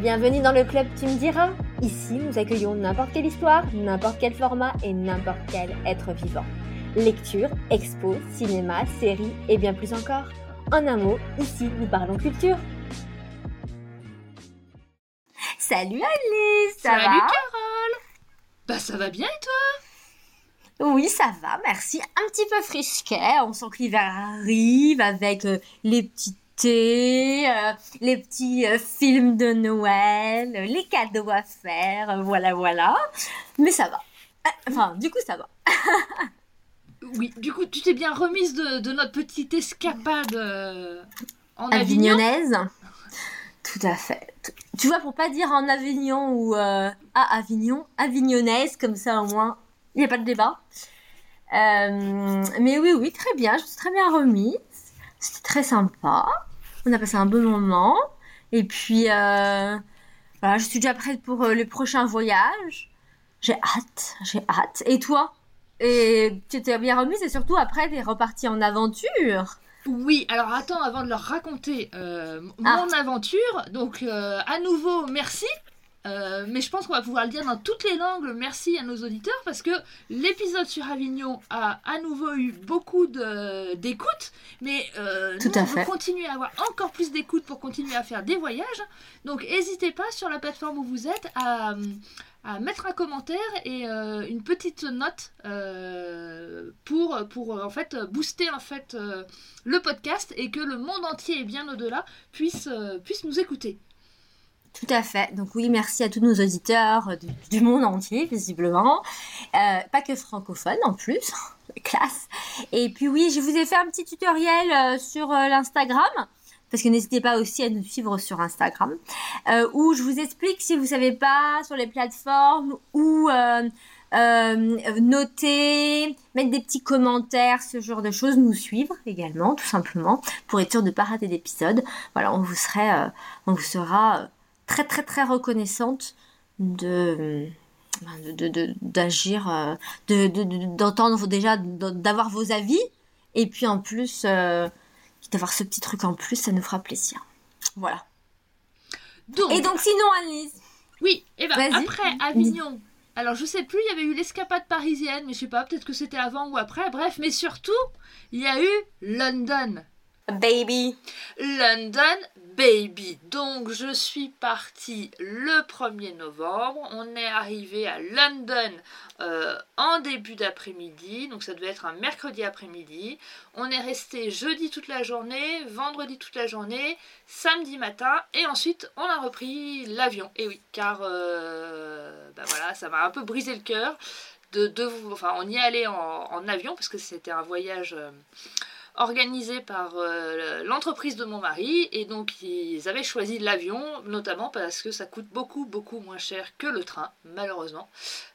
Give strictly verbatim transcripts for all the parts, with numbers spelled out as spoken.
Bienvenue dans le club Tu me diras. Ici, nous accueillons n'importe quelle histoire, n'importe quel format et n'importe quel être vivant. Lecture, expos, cinéma, séries et bien plus encore. En un mot, ici, nous parlons culture. Salut Alice, ça Salut va Salut Carole. Bah ça va bien et toi? Oui, ça va, merci. Un petit peu frisquet, on sent que l'hiver arrive avec euh, les petits thés, euh, les petits euh, films de Noël, euh, les cadeaux à faire, euh, voilà, voilà. Mais ça va. Enfin, du coup, ça va. Oui, du coup, tu t'es bien remise de, de notre petite escapade euh, en Avignon. Avignonnaise. Tout à fait. Tu vois, pour pas dire en Avignon ou euh, à Avignon, avignonnaise, comme ça au moins... Il n'y a pas de débat. Euh, mais oui, oui, très bien. Je me suis très bien remise. C'était très sympa. On a passé un bon moment. Et puis, euh, voilà, je suis déjà prête pour euh, le prochain voyage. J'ai hâte, j'ai hâte. Et toi? Et tu t'es bien remise et surtout après, tu es repartie en aventure. Oui, alors attends, avant de leur raconter euh, ah. mon aventure. Donc, euh, à nouveau, merci. Euh, mais je pense qu'on va pouvoir le dire dans toutes les langues. Merci à nos auditeurs parce que l'épisode sur Avignon a à nouveau eu beaucoup de, d'écoutes, mais euh, nous on veut continuer à avoir encore plus d'écoutes pour continuer à faire des voyages. Donc n'hésitez pas sur la plateforme où vous êtes à, à mettre un commentaire et euh, une petite note euh, pour pour en fait booster en fait euh, le podcast et que le monde entier et bien au-delà puisse euh, puisse nous écouter. Tout à fait. Donc oui, merci à tous nos auditeurs du, du monde entier, visiblement. Euh, pas que francophones, en plus. Classe. Et puis oui, je vous ai fait un petit tutoriel euh, sur euh, l'Instagram, parce que n'hésitez pas aussi à nous suivre sur Instagram, euh, où je vous explique, si vous ne savez pas, sur les plateformes, où euh, euh, noter, mettre des petits commentaires, ce genre de choses, nous suivre également, tout simplement, pour être sûr de ne pas rater d'épisodes. Voilà, on vous, serait, euh, on vous sera... Euh, très très très reconnaissante de, de, de, de d'agir, de, de, de, d'entendre déjà, de, d'avoir vos avis et puis en plus euh, d'avoir ce petit truc en plus, ça nous fera plaisir. Voilà. Donc, et donc sinon Alice. Oui, et ben vas-y, après Avignon. Dis. Alors je sais plus, il y avait eu l'escapade parisienne, mais je sais pas, peut-être que c'était avant ou après. Bref, mais surtout, il y a eu London. Baby. London Baby. Donc je suis partie le premier novembre. On est arrivé à London euh, en début d'après-midi. Donc ça devait être un mercredi après-midi. On est resté jeudi toute la journée, vendredi toute la journée, samedi matin. Et ensuite on a repris l'avion. Et oui, car euh, bah voilà, ça m'a un peu brisé le cœur. De, de, enfin, on y allait en, en avion parce que c'était un voyage... Euh, organisé par euh, l'entreprise de mon mari et donc ils avaient choisi l'avion notamment parce que ça coûte beaucoup beaucoup moins cher que le train malheureusement.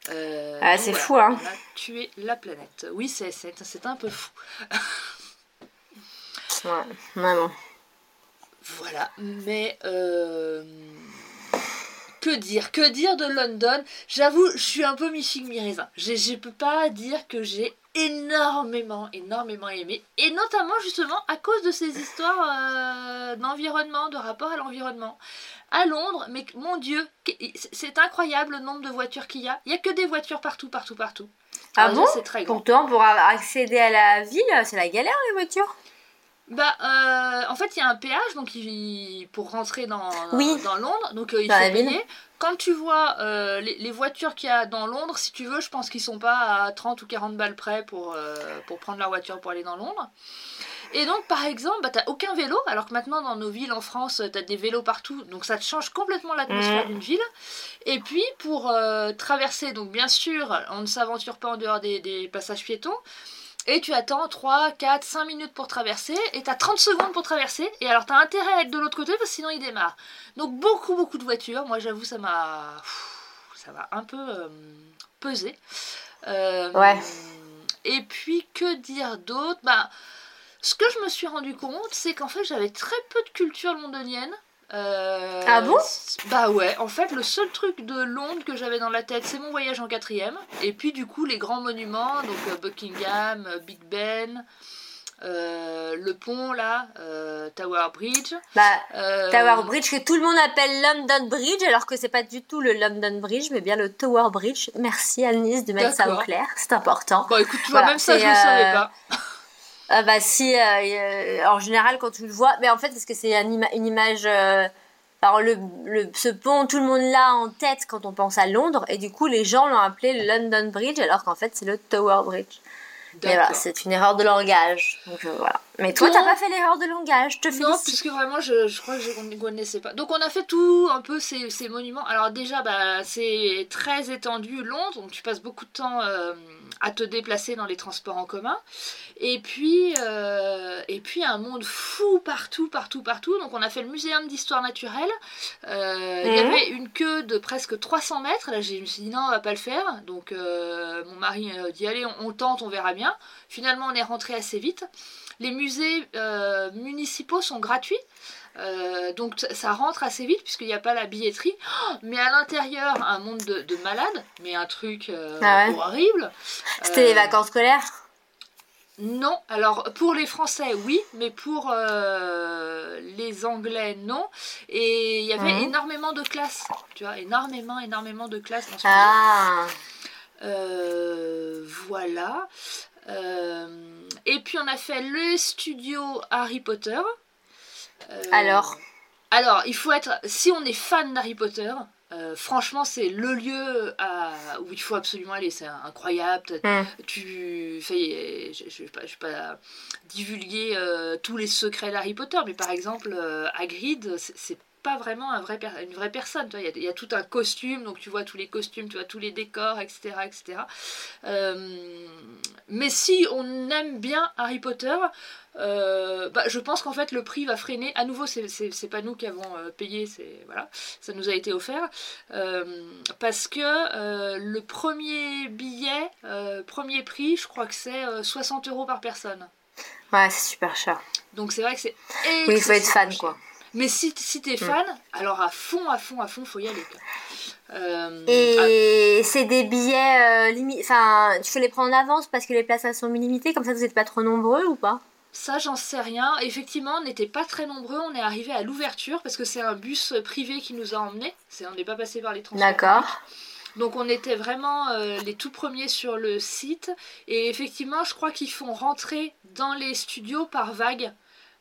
Euh, ah c'est voilà, fou hein. On a tué la planète. Oui c'est c'est, c'est un peu fou. Ouais, maman. Voilà mais euh, que dire que dire de London. J'avoue je suis un peu mi figue mi raisin. Je je peux pas dire que j'ai énormément, énormément aimé et notamment justement à cause de ces histoires euh, d'environnement, de rapport à l'environnement. À Londres, mais mon Dieu, c'est incroyable le nombre de voitures qu'il y a. Il n'y a que des voitures partout, partout, partout. Ah alors bon ça, c'est très grand. Pourtant, pour accéder à la ville, c'est la galère les voitures. Bah, euh, en fait, il y a un péage donc il, pour rentrer dans, oui. dans, dans Londres, donc euh, il dans faut payer. Ville. Quand tu vois euh, les, les voitures qu'il y a dans Londres, si tu veux, je pense qu'ils sont pas à trente ou quarante balles près pour, euh, pour prendre leur voiture pour aller dans Londres. Et donc, par exemple, bah, t'as aucun vélo, alors que maintenant, dans nos villes en France, t'as des vélos partout, donc ça te change complètement l'atmosphère mmh. d'une ville. Et puis, pour euh, traverser, donc bien sûr, on ne s'aventure pas en dehors des, des passages piétons, et tu attends trois, quatre, cinq minutes pour traverser, et t'as trente secondes pour traverser, et alors t'as intérêt à être de l'autre côté, parce que sinon il démarre. Donc beaucoup, beaucoup de voitures, moi j'avoue, ça m'a... ça m'a un peu euh, pesé. Euh, ouais. Et puis, que dire d'autre ? Bah, ce que je me suis rendu compte, c'est qu'en fait, j'avais très peu de culture londonienne. Euh, ah bon ? Bah ouais, en fait le seul truc de Londres que j'avais dans la tête c'est mon voyage en quatrième et puis du coup les grands monuments donc Buckingham, Big Ben Euh, le pont là, euh, Tower Bridge. Bah, euh... Tower Bridge que tout le monde appelle London Bridge, alors que c'est pas du tout le London Bridge, mais bien le Tower Bridge. Merci Alice de mettre ça au clair, c'est important. Bon, écoute, tu vois, voilà, même ça, je ne euh... savais pas. Ah bah si, euh, en général quand tu le vois, mais en fait parce que c'est une, ima- une image. Euh... Alors le, le, ce pont, tout le monde l'a en tête quand on pense à Londres, et du coup les gens l'ont appelé le London Bridge, alors qu'en fait c'est le Tower Bridge. Mais voilà, c'est une erreur de langage. Donc, euh, voilà. Mais toi, non, t'as pas fait l'erreur de langage, je te félicite. Non, puisque vraiment, je, je crois que je ne connaissais pas. Donc, on a fait tout un peu ces, ces monuments. Alors, déjà, bah, c'est très étendu, Londres. Donc, tu passes beaucoup de temps euh, à te déplacer dans les transports en commun. Et puis, euh, et puis, un monde fou partout, partout, partout. Donc, on a fait le muséum d'histoire naturelle. Euh, mmh. Il y avait une queue de presque trois cents mètres. Là, je me suis dit, non, on va pas le faire. Donc, euh, mon mari dit, allez, on, on tente, on verra bien. Finalement, on est rentré assez vite. Les musées euh, municipaux sont gratuits, euh, donc t- ça rentre assez vite puisqu'il n'y a pas la billetterie. Oh, mais à l'intérieur, un monde de, de malades, mais un truc euh, ah ouais. horrible. C'était euh, les vacances scolaires ? Non. Alors pour les Français, oui, mais pour euh, les Anglais, non. Et il y avait mmh. énormément de classes, tu vois, énormément, énormément de classes dans ce ah. musée. Euh, voilà. Euh, et puis on a fait le studio Harry Potter. Euh, alors Alors, il faut être... Si on est fan d'Harry Potter, euh, franchement, c'est le lieu à, où il faut absolument aller. C'est incroyable. Mm. Tu... Enfin, je ne vais pas, pas divulguer euh, tous les secrets d'Harry Potter, mais par exemple, euh, Hagrid, c'est... c'est pas vraiment un vrai per- une vraie personne, il y, y a tout un costume, donc tu vois tous les costumes, tu vois tous les décors, etc, etc. Euh, mais si on aime bien Harry Potter, euh, bah, je pense qu'en fait le prix va freiner à nouveau. C'est, c'est, c'est pas nous qui avons euh, payé, c'est, voilà, ça nous a été offert, euh, parce que euh, le premier billet, euh, premier prix, je crois que c'est euh, soixante euros par personne. Ouais, c'est super cher, donc c'est vrai que c'est excessivement oui, il faut être fan cher. Quoi. Mais si, si t'es fan, mmh. alors à fond, à fond, à fond, faut y aller. Euh, et ah. c'est des billets euh, limi- enfin, tu peux les prendre en avance parce que les places elles sont limitées, comme ça vous n'êtes pas trop nombreux ou pas ? Ça, j'en sais rien. Effectivement, on n'était pas très nombreux. On est arrivé à l'ouverture parce que c'est un bus privé qui nous a emmenés. C'est, on n'est pas passé par les transports. D'accord. Donc on était vraiment euh, les tout premiers sur le site. Et effectivement, je crois qu'ils font rentrer dans les studios par vague.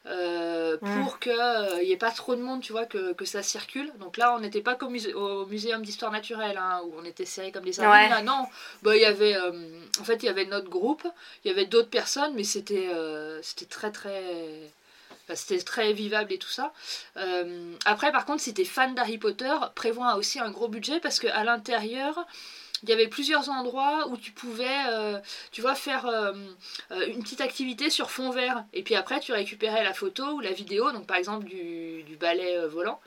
Euh, mmh. pour qu'il n'y euh, ait pas trop de monde, tu vois, que, que ça circule. Donc là, on n'était pas qu'au musée, au muséum d'histoire naturelle, hein, où on était serrés comme des sardines. Ouais. Non, bah, y avait, euh, en fait, il y avait notre groupe, il y avait d'autres personnes, mais c'était, euh, c'était très, très... Enfin, c'était très vivable et tout ça. Euh, après, par contre, si t'es fan d'Harry Potter, prévois aussi un gros budget, parce qu'à l'intérieur... Il y avait plusieurs endroits où tu pouvais, euh, tu vois, faire euh, une petite activité sur fond vert. Et puis après, tu récupérais la photo ou la vidéo, donc par exemple du, du ballet euh, volant.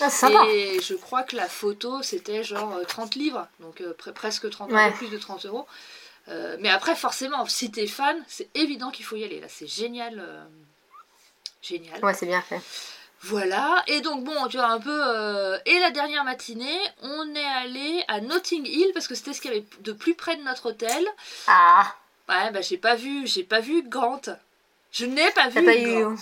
Ah, sympa. Et je crois que la photo, c'était genre trente livres, donc euh, pre- presque trente, ouais. plus de trente euros. Euh, mais après, forcément, si t'es fan, c'est évident qu'il faut y aller. Là, c'est génial. Euh... Génial. Ouais, c'est bien fait. Voilà, et donc bon, tu vois un peu... Euh... Et la dernière matinée, on est allé à Notting Hill, parce que c'était ce qu'il y avait de plus près de notre hôtel. Ah ouais, bah j'ai pas vu, j'ai pas vu Grant. Je n'ai pas T'as vu pas Grant. Eu...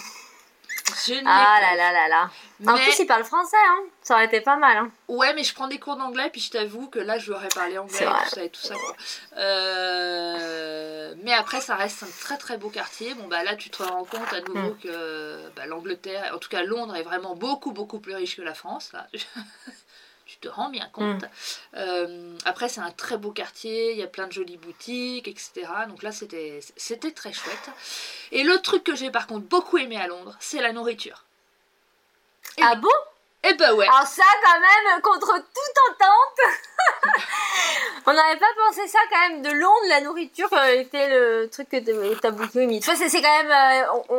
Je n'ai ah pas là vu. là là là. Mais... En plus, il parle français, hein. Ça aurait été pas mal. Hein. Ouais, mais je prends des cours d'anglais, puis je t'avoue que là, je leur ai parlé anglais et tout ça et tout ça. Quoi. Euh... Mais après, ça reste un très très beau quartier. Bon, bah là, tu te rends compte à nouveau mm. que bah, l'Angleterre, en tout cas Londres, est vraiment beaucoup beaucoup plus riche que la France. Là. Tu te rends bien compte. Mm. Euh... Après, c'est un très beau quartier. Il y a plein de jolies boutiques, et cetera. Donc là, c'était, c'était très chouette. Et le truc que j'ai par contre beaucoup aimé à Londres, c'est la nourriture. Et ah oui. bon Eh ben ouais. Alors ça quand même, contre toute entente, on n'avait pas pensé ça quand même de Londres, la nourriture était le truc que t'as beaucoup aimé. Tu vois, c'est, c'est quand même, euh,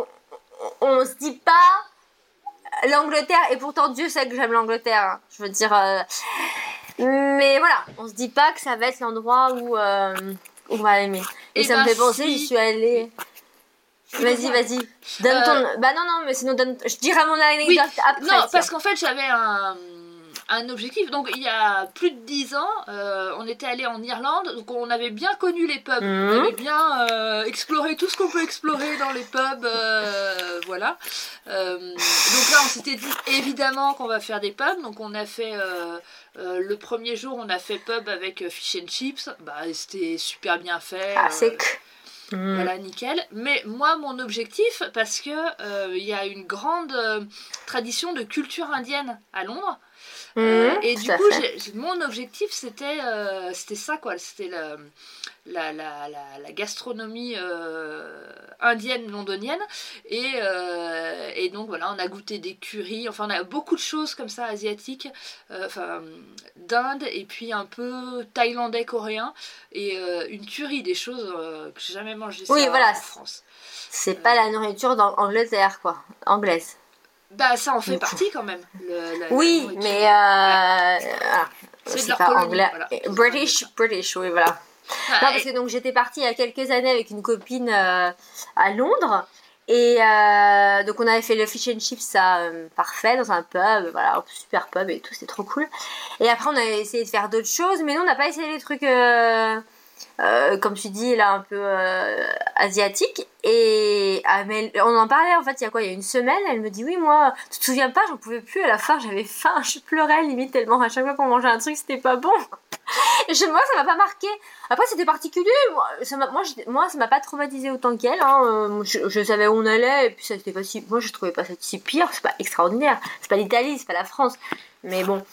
on ne se dit pas l'Angleterre, et pourtant Dieu sait que j'aime l'Angleterre, hein. Je veux dire, euh, mais voilà, on se dit pas que ça va être l'endroit où, euh, où on va aimer. Et, et ça ben me fait penser, si... j'y suis allée... Vas-y, vas-y. Donne euh... ton. Bah non, non, mais sinon donne. Je dirai mon anecdote oui. après. Non, parce ça. qu'en fait, j'avais un. un objectif. Donc il y a plus de dix ans, euh, on était allé en Irlande, donc on avait bien connu les pubs, mmh. on avait bien euh, exploré tout ce qu'on peut explorer dans les pubs, euh, voilà. Euh, donc là on s'était dit évidemment qu'on va faire des pubs, donc on a fait... Euh, Euh, le premier jour, on a fait pub avec euh, fish and chips. Bah, c'était super bien fait. Ah, euh, c'est que... euh, mmh. Voilà, nickel. Mais moi, mon objectif, parce que euh, y a une grande euh, tradition de culture indienne à Londres. Mmh, euh, et du coup, j'ai, j'ai, mon objectif, c'était, euh, c'était ça, quoi. C'était la, la, la, la, la gastronomie euh, indienne, londonienne. Et, euh, et donc, voilà, on a goûté des currys. Enfin, on a beaucoup de choses comme ça, asiatiques. Euh, enfin, d'Inde et puis un peu thaïlandais, coréen. Et euh, une curry, des choses euh, que j'ai jamais mangées oui, ça, voilà. en France. C'est euh, pas la nourriture d'Angleterre, quoi. Anglaise. Bah, ça en fait partie quand même. Le, la, oui, la mais. Euh... Ouais. Ah, c'est, c'est de leur pas colonie, anglais. Voilà. British, British, oui, voilà. Ah, non, parce et... que donc, j'étais partie il y a quelques années avec une copine euh, à Londres. Et euh, donc, on avait fait le fish and chips, ça, euh, parfait, dans un pub, voilà, super pub et tout, c'était trop cool. Et après, on a essayé de faire d'autres choses, mais non, on n'a pas essayé les trucs. Euh... Euh, comme tu dis là un peu euh, asiatique et ah, mais elle, on en parlait en fait il y a quoi il y a une semaine elle me dit oui moi tu te souviens pas j'en pouvais plus à la fin j'avais faim je pleurais limite tellement à chaque fois qu'on mangeait un truc c'était pas bon et je, moi ça m'a pas marqué après c'était particulier moi ça m'a, moi, moi ça m'a pas traumatisé autant qu'elle hein. je, je savais où on allait et puis ça c'était pas si moi je trouvais pas ça si pire c'est pas extraordinaire c'est pas l'Italie c'est pas la France mais bon.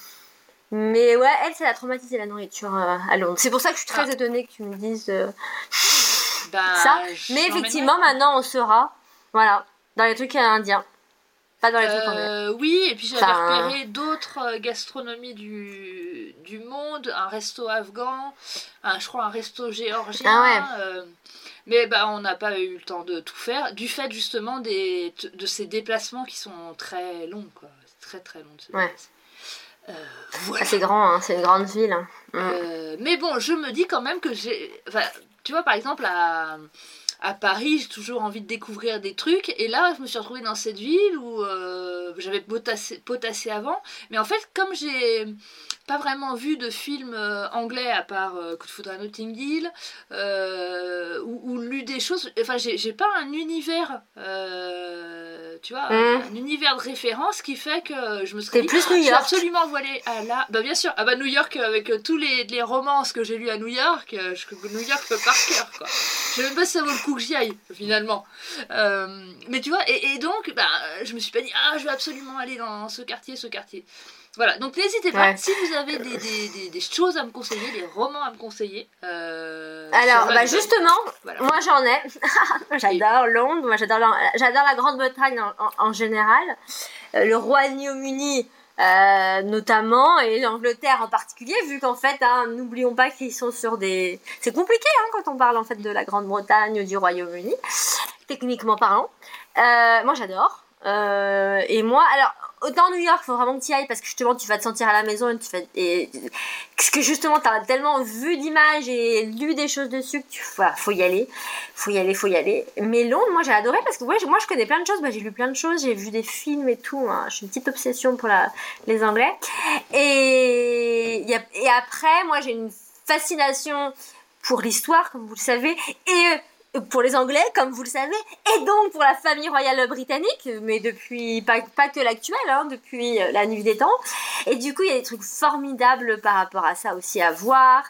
Mais ouais, elle, ça l'a traumatisé la nourriture euh, à Londres. C'est pour ça que je suis très ah. étonnée que tu me dises euh, bah, ça. Mais effectivement, maintenant, on sera voilà, dans les trucs indiens. Pas dans les euh, trucs anglais. Oui, et puis j'avais enfin... repéré d'autres gastronomies du, du monde. Un resto afghan, un, je crois un resto géorgien. Ah ouais. euh, mais bah, on n'a pas eu le temps de tout faire. Du fait justement des, de ces déplacements qui sont très longs. Quoi. C'est très très long de se déplacer. Ouais. Euh, voilà. C'est grand, hein, c'est une grande ville. Hein. Mm. Euh, mais bon, je me dis quand même que j'ai... Enfin, tu vois, par exemple, à, à Paris, j'ai toujours envie de découvrir des trucs. Et là, je me suis retrouvée dans cette ville où euh, j'avais potassé, potassé avant. Mais en fait, comme j'ai pas vraiment vu de films euh, anglais, à part euh, Coup de foudre à Notting Hill, euh, ou, ou lu des choses... Enfin, j'ai, j'ai pas un univers... Euh, tu vois, mmh. un univers de référence qui fait que je me serais dit, plus New York. Je vais absolument voiler à la... Bah bien sûr, ah bah New York avec euh, tous les, les romances que j'ai lus à New York, euh, je, New York par cœur, quoi. Je sais même pas si ça vaut le coup que j'y aille, finalement. Euh, mais tu vois, et, et donc, bah, je me suis pas dit, ah, je vais absolument aller dans ce quartier, ce quartier. Voilà, donc n'hésitez pas, ouais. si vous avez des, des, des, des choses à me conseiller, des romans à me conseiller. Euh, Alors, bah justement, voilà. moi j'en ai. J'adore Londres, moi j'adore la, j'adore la Grande-Bretagne en, en, en général, euh, le Royaume-Uni euh, notamment, et l'Angleterre en particulier, vu qu'en fait, hein, n'oublions pas qu'ils sont sur des... C'est compliqué hein, quand on parle en fait de la Grande-Bretagne ou du Royaume-Uni, techniquement parlant. Euh, moi j'adore. Euh, et moi, alors autant New York, faut vraiment que tu y ailles parce que justement tu vas te sentir à la maison et tu fais et parce que justement t'as tellement vu d'images et lu des choses dessus que tu voilà, faut y aller, faut y aller, faut y aller. Mais Londres, moi j'ai adoré parce que ouais, moi je connais plein de choses, bah, j'ai lu plein de choses, j'ai vu des films et tout. Hein. J'ai une petite obsession pour la, les Anglais. Et y a, et après, moi j'ai une fascination pour l'histoire, comme vous le savez, et pour les Anglais, comme vous le savez, et donc pour la famille royale britannique, mais depuis, pas, pas que l'actuelle, hein, depuis la nuit des temps. Et du coup, il y a des trucs formidables par rapport à ça aussi à voir.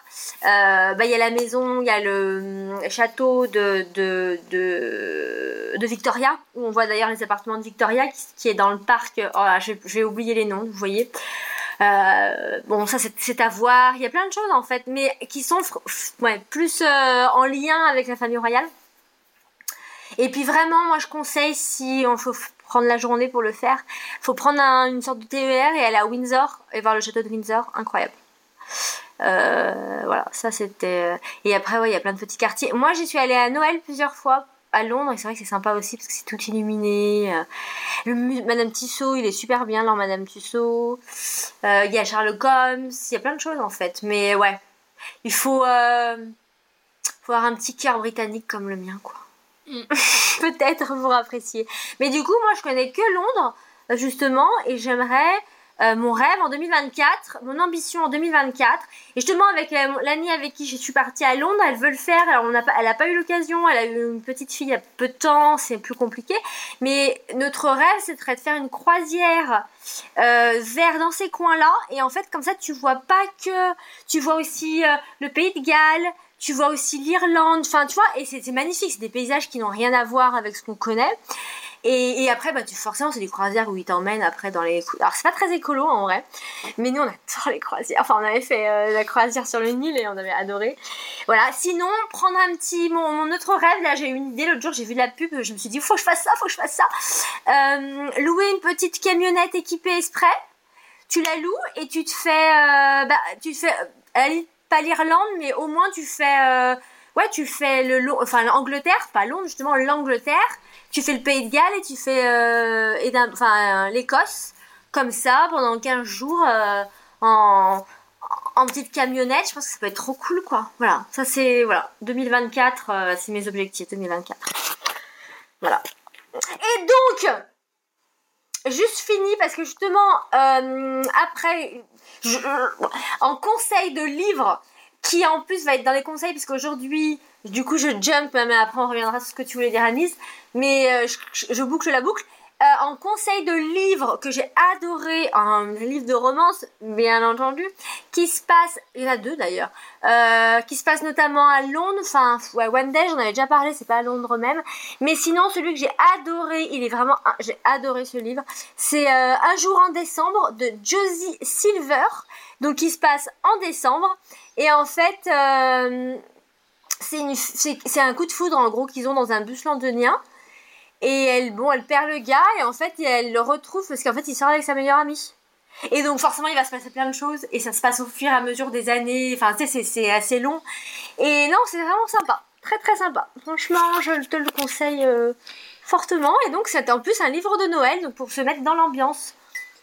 Euh, bah, il y a la maison, il y a le château de, de, de, de Victoria, où on voit d'ailleurs les appartements de Victoria, qui, qui est dans le parc. Oh là, je, je vais oublier les noms, vous voyez. Euh, bon, ça c'est, c'est à voir. Il y a plein de choses en fait, mais qui sont ouais, plus euh, en lien avec la famille royale. Et puis vraiment, moi je conseille, si on faut prendre la journée pour le faire, faut prendre un, une sorte de T E R et aller à Windsor et voir le château de Windsor, incroyable. Euh, voilà, ça c'était. Et après, ouais, il y a plein de petits quartiers. Moi, j'y suis allée à Noël plusieurs fois. À Londres, et c'est vrai que c'est sympa aussi parce que c'est tout illuminé. Le mu- Madame Tussaud, il est super bien là, Madame Tussaud. Il euh, y a Sherlock Holmes, il y a plein de choses en fait. Mais ouais, il faut, euh, faut avoir un petit cœur britannique comme le mien, quoi. Mm. Peut-être pour apprécier. Mais du coup, moi, je connais que Londres justement, et j'aimerais euh, mon rêve en deux mille vingt-quatre, mon ambition en deux mille vingt-quatre. Et justement, avec euh, l'année avec qui je suis partie à Londres, elle veut le faire. Alors, on a, elle n'a pas eu l'occasion, elle a eu une petite fille il y a peu de temps, c'est plus compliqué. Mais notre rêve, ce serait de faire une croisière euh, vers dans ces coins-là. Et en fait, comme ça, tu vois pas que... Tu vois aussi euh, le Pays de Galles, tu vois aussi l'Irlande, enfin, tu vois, et c'est, c'est magnifique. C'est des paysages qui n'ont rien à voir avec ce qu'on connaît. Et, et après, bah, tu, forcément, c'est des croisières où ils t'emmènent après dans les... Alors, c'est pas très écolo, en vrai. Mais nous, on adore les croisières. Enfin, on avait fait euh, la croisière sur le Nil et on avait adoré. Voilà. Sinon, prendre un petit... Mon, mon autre rêve, là, j'ai eu une idée. L'autre jour, j'ai vu de la pub. Je me suis dit, faut que je fasse ça, faut que je fasse ça. Euh, louer une petite camionnette équipée exprès. Tu la loues et tu te fais... Euh, bah, tu te fais... Euh, pas l'Irlande, mais au moins, tu fais... Euh, ouais, tu fais le long... Enfin, l'Angleterre. Pas Londres, justement, l'Angleterre. Tu fais le Pays de Galles et tu fais euh, et enfin, euh, l'Écosse, comme ça, pendant quinze jours, euh, en, en petite camionnette. Je pense que ça peut être trop cool, quoi. Voilà, ça c'est... Voilà, deux mille vingt-quatre, euh, c'est mes objectifs, deux mille vingt-quatre. Voilà. Et donc, juste fini, parce que justement, euh, après, je, en conseil de livre, qui en plus va être dans les conseils, parce qu'aujourd'hui... Du coup, je jump, mais après on reviendra sur ce que tu voulais dire, Anise. Mais euh, je, je boucle la boucle. Euh, en conseil de livre que j'ai adoré, un livre de romance, bien entendu, qui se passe, il y en a deux d'ailleurs, euh, qui se passe notamment à Londres, enfin, ouais, One Day, j'en avais déjà parlé, c'est pas à Londres même. Mais sinon, celui que j'ai adoré, il est vraiment, un, j'ai adoré ce livre, c'est euh, Un jour en décembre de Josie Silver, donc qui se passe en décembre. Et en fait... Euh, C'est, une, c'est, c'est un coup de foudre en gros qu'ils ont dans un bus londonien et elle, bon, elle perd le gars et en fait elle le retrouve parce qu'en fait il sort avec sa meilleure amie et donc forcément il va se passer plein de choses et ça se passe au fur et à mesure des années, enfin tu sais c'est, c'est assez long et non c'est vraiment sympa, très très sympa, franchement je te le conseille euh, fortement. Et donc c'est en plus un livre de Noël, donc pour se mettre dans l'ambiance.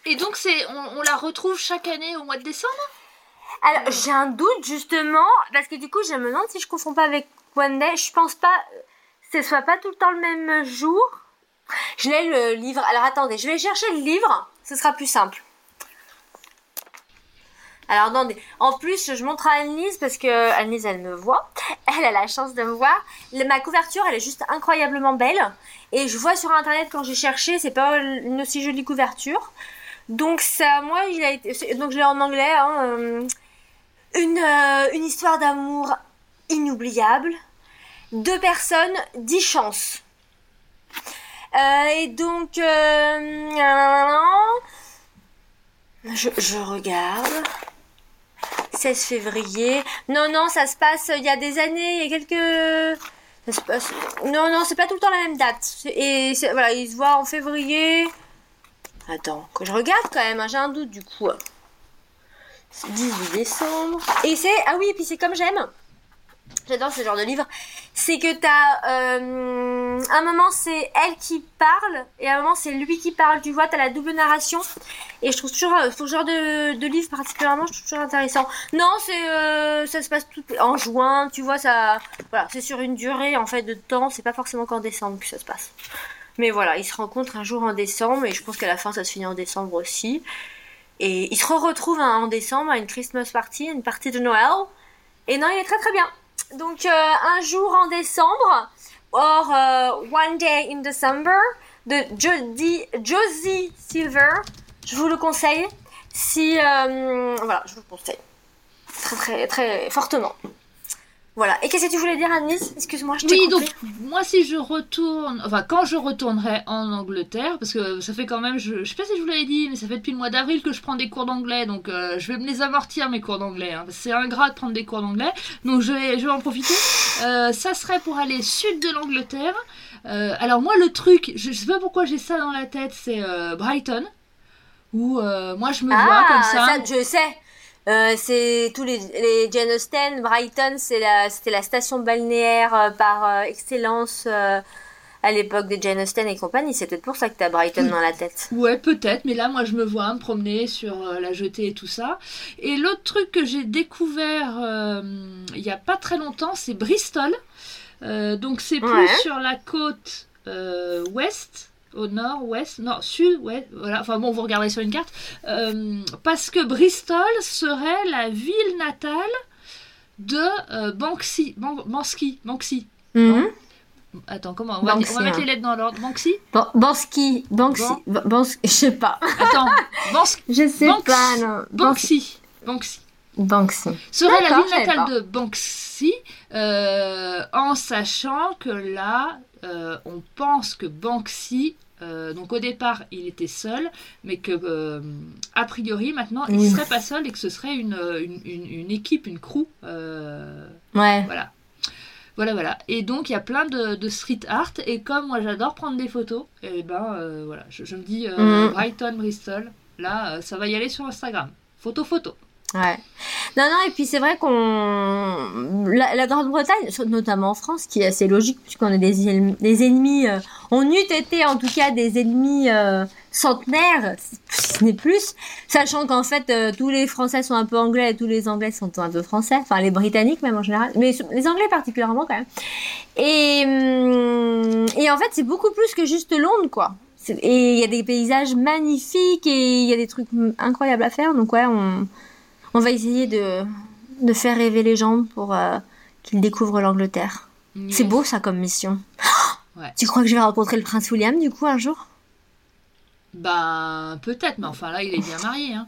Et donc c'est, on, on la retrouve chaque année au mois de décembre. Alors, j'ai un doute, justement, parce que du coup, je me demande si je ne confonds pas avec One Day. Je pense pas que ce soit pas tout le temps le même jour. Je l'ai, le livre. Alors, attendez, je vais chercher le livre. Ce sera plus simple. Alors, attendez. En plus, je montre à Anne-Lise, parce que Anne-Lise, elle me voit. Elle a la chance de me voir. Ma couverture, elle est juste incroyablement belle. Et je vois sur Internet, quand j'ai cherché, c'est pas une aussi jolie couverture. Donc, ça, moi, il a été... Donc, je l'ai en anglais, hein... Euh... Une, euh, une histoire d'amour inoubliable. Deux personnes, dix chances. Euh, et donc... Euh, je, je regarde. seize février. Non, non, ça se passe il y a des années, il y a quelques... Ça se passe... Non, non, c'est pas tout le temps la même date. Et c'est, voilà, ils se voient en février. Attends, que je regarde quand même, hein, j'ai un doute du coup. dix-huit décembre. Et c'est... Ah oui, et puis c'est comme j'aime. J'adore ce genre de livre. C'est que t'as... Euh, un moment, c'est elle qui parle. Et à un moment, c'est lui qui parle. Tu vois, t'as la double narration. Et je trouve toujours... Ce genre de, de livre, particulièrement, je trouve toujours intéressant. Non, c'est... Euh, ça se passe tout en juin. Tu vois, ça... Voilà, c'est sur une durée, en fait, de temps. C'est pas forcément qu'en décembre que ça se passe. Mais voilà, ils se rencontrent un jour en décembre. Et je pense qu'à la fin, ça se finit en décembre aussi. Et il se retrouve en décembre à une Christmas party, une partie de Noël. Et non, il est très très bien. Donc, euh, un jour en décembre, or euh, One Day in December, de Jodie, Josie Silver. Je vous le conseille. Si, euh, voilà, je vous le conseille. Très très très fortement. Voilà. Et qu'est-ce que tu voulais dire, Anne-Lise ? Excuse-moi, je t'ai coupé. Oui, donc, moi, si je retourne... Enfin, quand je retournerai en Angleterre, parce que ça fait quand même... Je, je sais pas si je vous l'avais dit, mais ça fait depuis le mois d'avril que je prends des cours d'anglais, donc euh, je vais me les amortir, mes cours d'anglais. Hein, parce que c'est ingrat de prendre des cours d'anglais, donc je vais, je vais en profiter. Euh, ça serait pour aller sud de l'Angleterre. Euh, alors, moi, le truc, je, je sais pas pourquoi j'ai ça dans la tête, c'est euh, Brighton, où euh, moi, je me ah, vois comme ça. Ah, ça, je sais. Euh, c'est tous les, les Jane Austen, Brighton, c'est la, c'était la station balnéaire euh, par euh, excellence euh, à l'époque des Jane Austen et compagnie. C'est peut-être pour ça que t'as Brighton dans la tête. Ouais, peut-être, mais là, moi, je me vois me promener sur euh, la jetée et tout ça. Et l'autre truc que j'ai découvert euh, il y a pas très longtemps, c'est Bristol. Euh, donc, c'est plus ouais. Sur la côte euh, ouest. au nord, ouest, nord, sud, ouest, voilà, enfin bon, vous regardez sur une carte, euh, parce que Bristol serait la ville natale de euh, Banksy, Ban- Banksy, Banksy. Mm-hmm. Bon. Attends, comment on va, Banksy, on va mettre hein. les lettres dans l'ordre. Banksy Ban- Banksy, Banksy, Ban- Banksy, je sais pas. Attends, Banksy, je sais Banksy, pas, non. Banksy, Banksy. Banksy. Serait D'accord, la ville natale de Banksy, euh, en sachant que là, euh, on pense que Banksy, euh, donc au départ, il était seul, mais que euh, a priori, maintenant, il ne serait pas seul et que ce serait une, une, une, une équipe, une crew. Euh, ouais. Voilà. Voilà, voilà. Et donc, il y a plein de, de street art. Et comme moi, j'adore prendre des photos, et ben, euh, voilà, je, je me dis euh, mm. Brighton, Bristol, là, ça va y aller sur Instagram. Photo, photo. Ouais. Non, non, et puis c'est vrai qu'on. La, la Grande-Bretagne, notamment en France, qui est assez logique, puisqu'on est des, il... des ennemis. Euh... On eût été en tout cas des ennemis euh, centenaires, si ce n'est plus, sachant qu'en fait, euh, tous les Français sont un peu anglais et tous les Anglais sont un peu français, enfin les Britanniques même en général, mais les Anglais particulièrement quand même. Et, hum, et en fait, c'est beaucoup plus que juste Londres, quoi. C'est... Et il y a des paysages magnifiques et il y a des trucs incroyables à faire, donc ouais, on. On va essayer de, de faire rêver les gens pour euh, qu'ils découvrent l'Angleterre. Yes. C'est beau ça comme mission. Oh ouais. Tu crois que je vais rencontrer le prince William du coup un jour ? Ben peut-être, mais enfin là il est bien marié. Hein.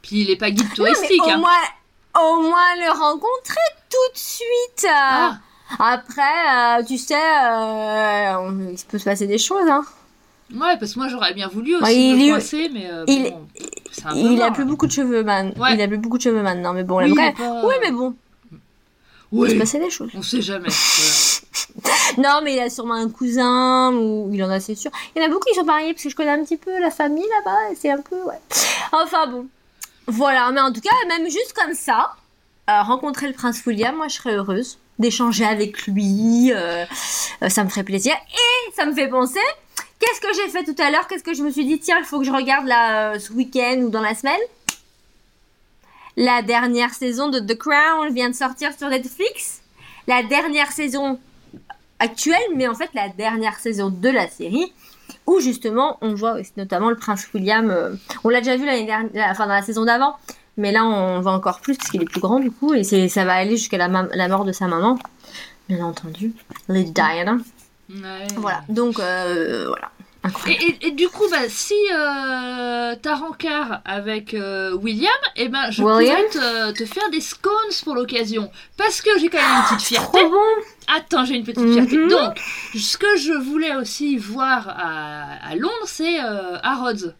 Puis il n'est pas guide touristique. Non, mais au, hein. moins, au moins le rencontrer tout de suite. Euh, ah. Après, euh, tu sais, euh, on, il peut se passer des choses. Hein. Ouais, parce que moi j'aurais bien voulu aussi ouais, le coincer, mais euh, il, bon, c'est un peu il mort, a plus là. beaucoup de cheveux, man. Ouais. Il a plus beaucoup de cheveux maintenant, mais bon, oui, la vraie... pas... oui mais bon. Oui. Il se passait des choses. On sait jamais. Voilà. Non, mais il a sûrement un cousin ou il en a, c'est sûr. Il y en a beaucoup qui sont mariés parce que je connais un petit peu la famille là-bas et c'est un peu ouais. Enfin bon, voilà. Mais en tout cas, même juste comme ça, euh, rencontrer le prince William, moi je serais heureuse d'échanger avec lui. Euh, euh, ça me ferait plaisir et ça me fait penser. Qu'est-ce que j'ai fait tout à l'heure ? Qu'est-ce que je me suis dit ? Tiens, il faut que je regarde là, euh, ce week-end ou dans la semaine. La dernière saison de The Crown vient de sortir sur Netflix. La dernière saison actuelle, mais en fait la dernière saison de la série, où justement on voit notamment le prince William. Euh, on l'a déjà vu l'année dernière, enfin dans la saison d'avant, mais là on le voit encore plus parce qu'il est plus grand du coup et c'est, ça va aller jusqu'à la, ma- la mort de sa maman. Bien entendu, Lady Diana. Ouais. Voilà, donc euh, voilà. Incroyable. Et, et, et du coup, bah, si euh, t'as rencard avec euh, William, eh ben, je William. pourrais te, te faire des scones pour l'occasion. Parce que j'ai quand même une petite fierté. Oh, trop bon. Attends, j'ai une petite fierté. Mm-hmm. Donc, ce que je voulais aussi voir à, à Londres, c'est euh, Harrods.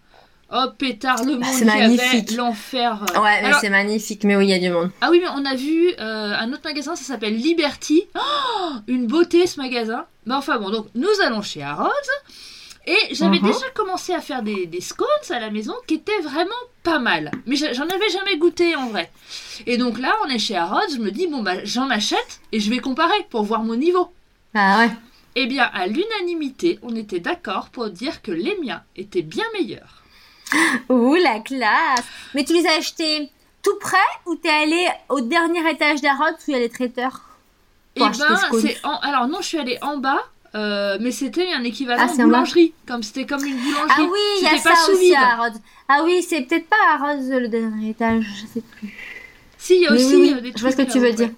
Oh pétard, le monde c'est magnifique. Avait, l'enfer. Ouais, mais alors, c'est magnifique, mais oui, il y a du monde. Ah oui, mais on a vu euh, un autre magasin, ça s'appelle Liberty. Oh, une beauté ce magasin. Mais enfin bon, donc nous allons chez Harrods. Et j'avais uh-huh. déjà commencé à faire des, des scones à la maison qui étaient vraiment pas mal. Mais j'en avais jamais goûté en vrai. Et donc là, on est chez Harrods, je me dis, bon bah j'en achète et je vais comparer pour voir mon niveau. Ah ouais. Eh bien, à l'unanimité, on était d'accord pour dire que les miens étaient bien meilleurs. Ouh, la classe! Mais tu les as achetés tout près ou t'es allée au dernier étage d'Harrods où il y a les traiteurs? Eh ben, c'est en... Alors non, je suis allée en bas, euh, mais c'était un équivalent ah, boulangerie. Comme, c'était comme une boulangerie. Ah oui, il y a ça aussi à Harrods. Ah oui, c'est peut-être pas à Harrods le dernier étage, je sais plus. Si, il y a aussi oui, oui, des trucs. Je vois ce que tu veux dire.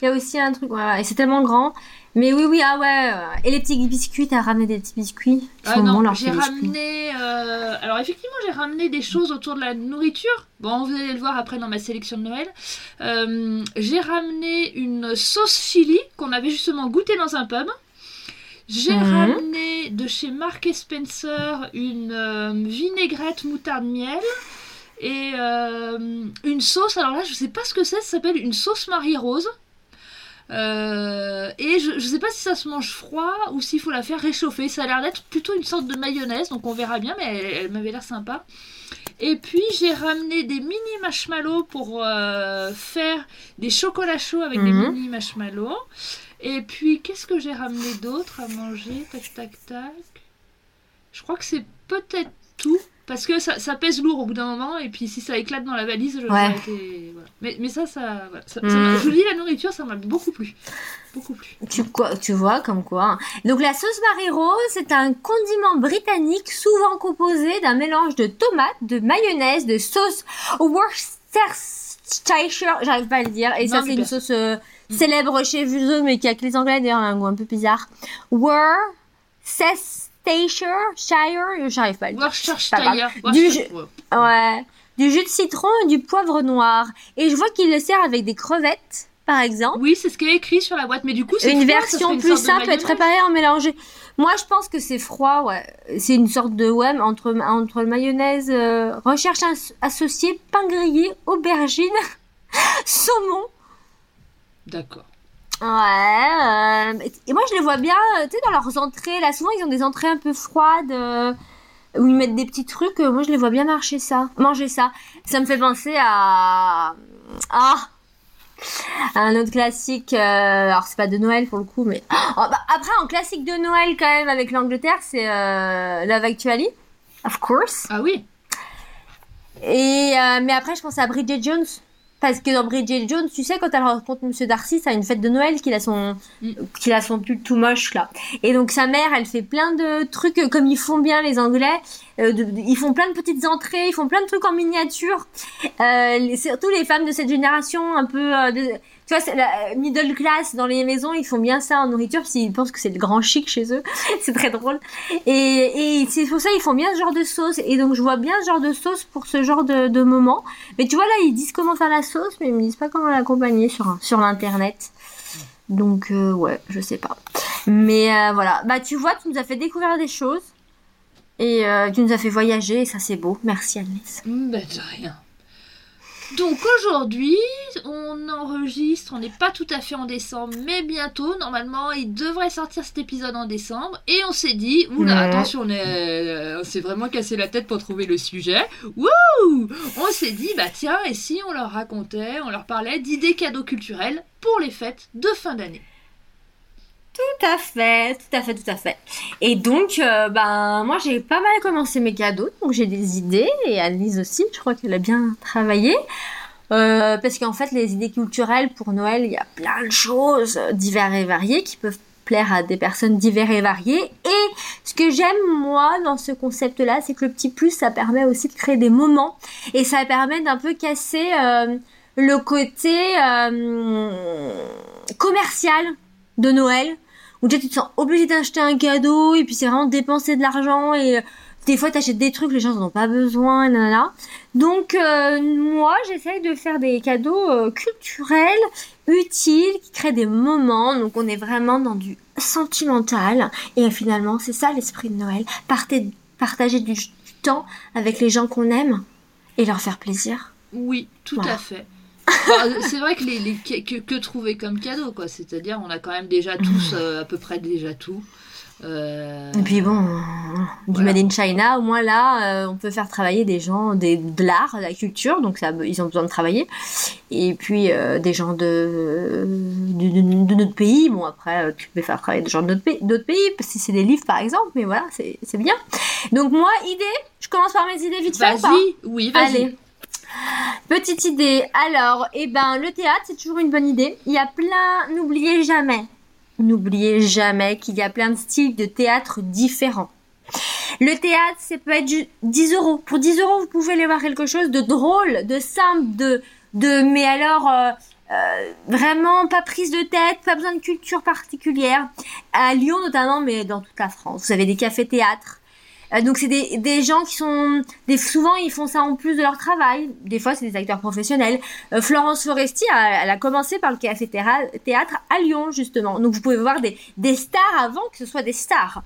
Il y a aussi un truc, ouais, et c'est tellement grand. Mais oui, oui, ah ouais. Et les petits biscuits, t'as ramené des petits biscuits ? Ah non, j'ai ramené... Euh... Alors effectivement, j'ai ramené des choses autour de la nourriture. Bon, vous allez le voir après dans ma sélection de Noël. Euh, j'ai ramené une sauce chili qu'on avait justement goûtée dans un pub. J'ai mmh. ramené de chez Mark et Spencer une euh, vinaigrette moutarde miel et euh, une sauce. Alors là, je sais pas ce que c'est. Ça s'appelle une sauce Marie-Rose. Euh, et je, je sais pas si ça se mange froid ou s'il faut la faire réchauffer. Ça a l'air d'être plutôt une sorte de mayonnaise, donc on verra bien, mais elle, elle m'avait l'air sympa. Et puis j'ai ramené des mini marshmallows pour euh, faire des chocolats chauds avec mm-hmm. des mini marshmallows. Et puis qu'est-ce que j'ai ramené d'autre à manger ? Tac tac tac. Je crois que c'est peut-être tout. parce que ça, ça pèse lourd au bout d'un moment, et puis si ça éclate dans la valise, je vais arrêter. Voilà. Mais, mais ça, ça, voilà. ça, mmh. ça m'a, je vous dis, la nourriture, ça m'a beaucoup plu. Beaucoup plu. Tu, quoi, tu vois, comme quoi. Donc la sauce Barrero, c'est un condiment britannique souvent composé d'un mélange de tomates, de mayonnaise, de sauce Worcestershire, j'arrive pas à le dire, et non, ça c'est une sauce euh, mmh. célèbre chez eux, mais qui a que les Anglais d'ailleurs, un goût un peu bizarre. Worcestershire. Shire, Shire, j'arrive pas à le dire. Worcestershire. Du, ju- ouais. du jus de citron et du poivre noir. Et je vois qu'il le sert avec des crevettes, par exemple. Oui, c'est ce qui est écrit sur la boîte. Mais du coup, c'est une froid, version une plus simple à être préparée en mélanger. Moi, je pense que c'est froid, ouais. C'est une sorte de whey entre, entre mayonnaise, euh, recherche as- associée, pain grillé, aubergine, saumon. D'accord. Ouais, euh, et moi je les vois bien, tu sais, dans leurs entrées, là souvent ils ont des entrées un peu froides, euh, où ils mettent des petits trucs, euh, moi je les vois bien marcher ça, manger ça. Ça me fait penser à, ah, à un autre classique, euh, alors c'est pas de Noël pour le coup, mais oh, bah, après en classique de Noël quand même avec l'Angleterre, c'est euh, Love Actually, of course. Ah oui. Et, euh, mais après je pense à Bridget Jones. Parce que dans Bridget Jones, tu sais, quand elle rencontre Monsieur Darcy, c'est à une fête de Noël qu'il a son, mm. qu'il a son pull tout moche, là. Et donc, sa mère, elle fait plein de trucs, comme ils font bien les Anglais. Euh, de, de, ils font plein de petites entrées, ils font plein de trucs en miniature. Euh, les, surtout les femmes de cette génération, un peu... Euh, de, tu vois, c'est la middle class dans les maisons, ils font bien ça en nourriture, parce qu'ils pensent que c'est le grand chic chez eux. C'est très drôle. Et, et c'est pour ça ils font bien ce genre de sauce. Et donc, je vois bien ce genre de sauce pour ce genre de, de moment. Mais tu vois, là, ils disent comment faire la sauce, mais ils me disent pas comment l'accompagner sur, sur l'internet. Donc, euh, ouais, je sais pas. Mais euh, voilà. Bah, tu vois, tu nous as fait découvrir des choses. Et euh, tu nous as fait voyager, et ça, c'est beau. Merci, Annelise. Mmh, ben, de rien. Donc aujourd'hui, on enregistre, on n'est pas tout à fait en décembre, mais bientôt, normalement, il devrait sortir cet épisode en décembre. Et on s'est dit, oula, mmh. attention, on, est, on s'est vraiment cassé la tête pour trouver le sujet. Wouh! On s'est dit, bah tiens, et si on leur racontait, on leur parlait d'idées cadeaux culturels pour les fêtes de fin d'année. Tout à fait, tout à fait, tout à fait. Et donc, euh, ben, moi, j'ai pas mal commencé mes cadeaux, donc j'ai des idées, et Annelise aussi, je crois qu'elle a bien travaillé. Euh, parce qu'en fait, les idées culturelles, pour Noël, il y a plein de choses diverses et variées qui peuvent plaire à des personnes diverses et variées. Et ce que j'aime, moi, dans ce concept-là, c'est que le petit plus, ça permet aussi de créer des moments, et ça permet d'un peu casser euh, le côté euh, commercial de Noël. Où tu te sens obligé d'acheter un cadeau et puis c'est vraiment dépenser de l'argent et des fois t'achètes des trucs, les gens n'en ont pas besoin, nanana. Donc euh, moi j'essaye de faire des cadeaux euh, culturels, utiles, qui créent des moments, donc on est vraiment dans du sentimental et finalement c'est ça l'esprit de Noël, Partez, partager du, du temps avec les gens qu'on aime et leur faire plaisir. Oui, tout voilà. à fait. Enfin, c'est vrai que, les, les, que, que trouver comme cadeau, quoi. C'est-à-dire, on a quand même déjà tous, euh, à peu près déjà tout. Euh... Et puis bon, du voilà. Made in China, au moins là, euh, on peut faire travailler des gens des, de l'art, de la culture, donc ça, ils ont besoin de travailler. Et puis, euh, des gens de, de, de, de notre pays. Bon, après, tu peux faire travailler des gens de notre pays, d'autres pays, si c'est des livres, par exemple, mais voilà, c'est, c'est bien. Donc moi, idée, je commence par mes idées vite fait. Vas-y, oui, vas-y. Allez. Petite idée, alors, eh ben, le théâtre c'est toujours une bonne idée, il y a plein, n'oubliez jamais, n'oubliez jamais qu'il y a plein de styles de théâtre différents. Le théâtre, ça peut être dix euros, pour dix euros vous pouvez aller voir quelque chose de drôle, de simple, de, de mais alors, euh, euh, vraiment pas prise de tête, pas besoin de culture particulière, à Lyon notamment, mais dans toute la France, vous avez des cafés-théâtres. Donc c'est des, des gens qui sont... Des, souvent, ils font ça en plus de leur travail. Des fois, c'est des acteurs professionnels. Euh, Florence Foresti, elle, elle a commencé par le café théâtre à Lyon, justement. Donc vous pouvez voir des, des stars avant que ce soit des stars.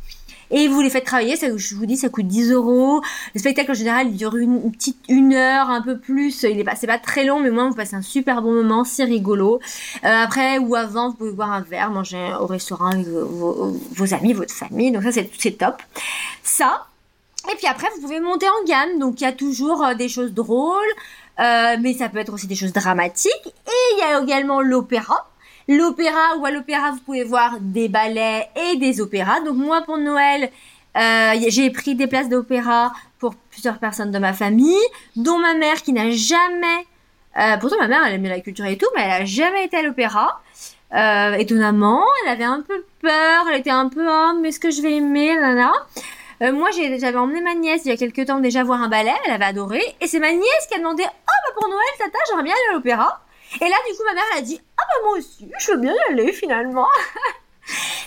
Et vous les faites travailler, ça, je vous dis, ça coûte dix euros. Le spectacle, en général, il dure une, une petite une heure, un peu plus. Il est pas, c'est pas très long, mais au moins, vous passez un super bon moment, c'est rigolo. Euh, après, ou avant, vous pouvez boire un verre, manger au restaurant avec vos, vos, vos amis, votre famille. Donc ça, c'est, c'est top. Ça... Et puis après, vous pouvez monter en gamme. Donc, il y a toujours euh, des choses drôles, euh, mais ça peut être aussi des choses dramatiques. Et il y a également l'opéra. L'opéra, ou à l'opéra, vous pouvez voir des ballets et des opéras. Donc, moi, pour Noël, euh, j'ai pris des places d'opéra pour plusieurs personnes de ma famille, dont ma mère qui n'a jamais... Euh, pourtant, ma mère, elle aimait la culture et tout, mais elle n'a jamais été à l'opéra. Euh, étonnamment, elle avait un peu peur, elle était un peu « Oh, mais est-ce que je vais aimer ?» nanana. Euh, moi, j'ai, j'avais emmené ma nièce il y a quelques temps déjà voir un ballet, elle avait adoré, et c'est ma nièce qui a demandé « Oh, bah pour Noël, tata, j'aimerais bien aller à l'opéra. » Et là, du coup, ma mère, elle a dit « Ah bah moi aussi, je veux bien y aller finalement. »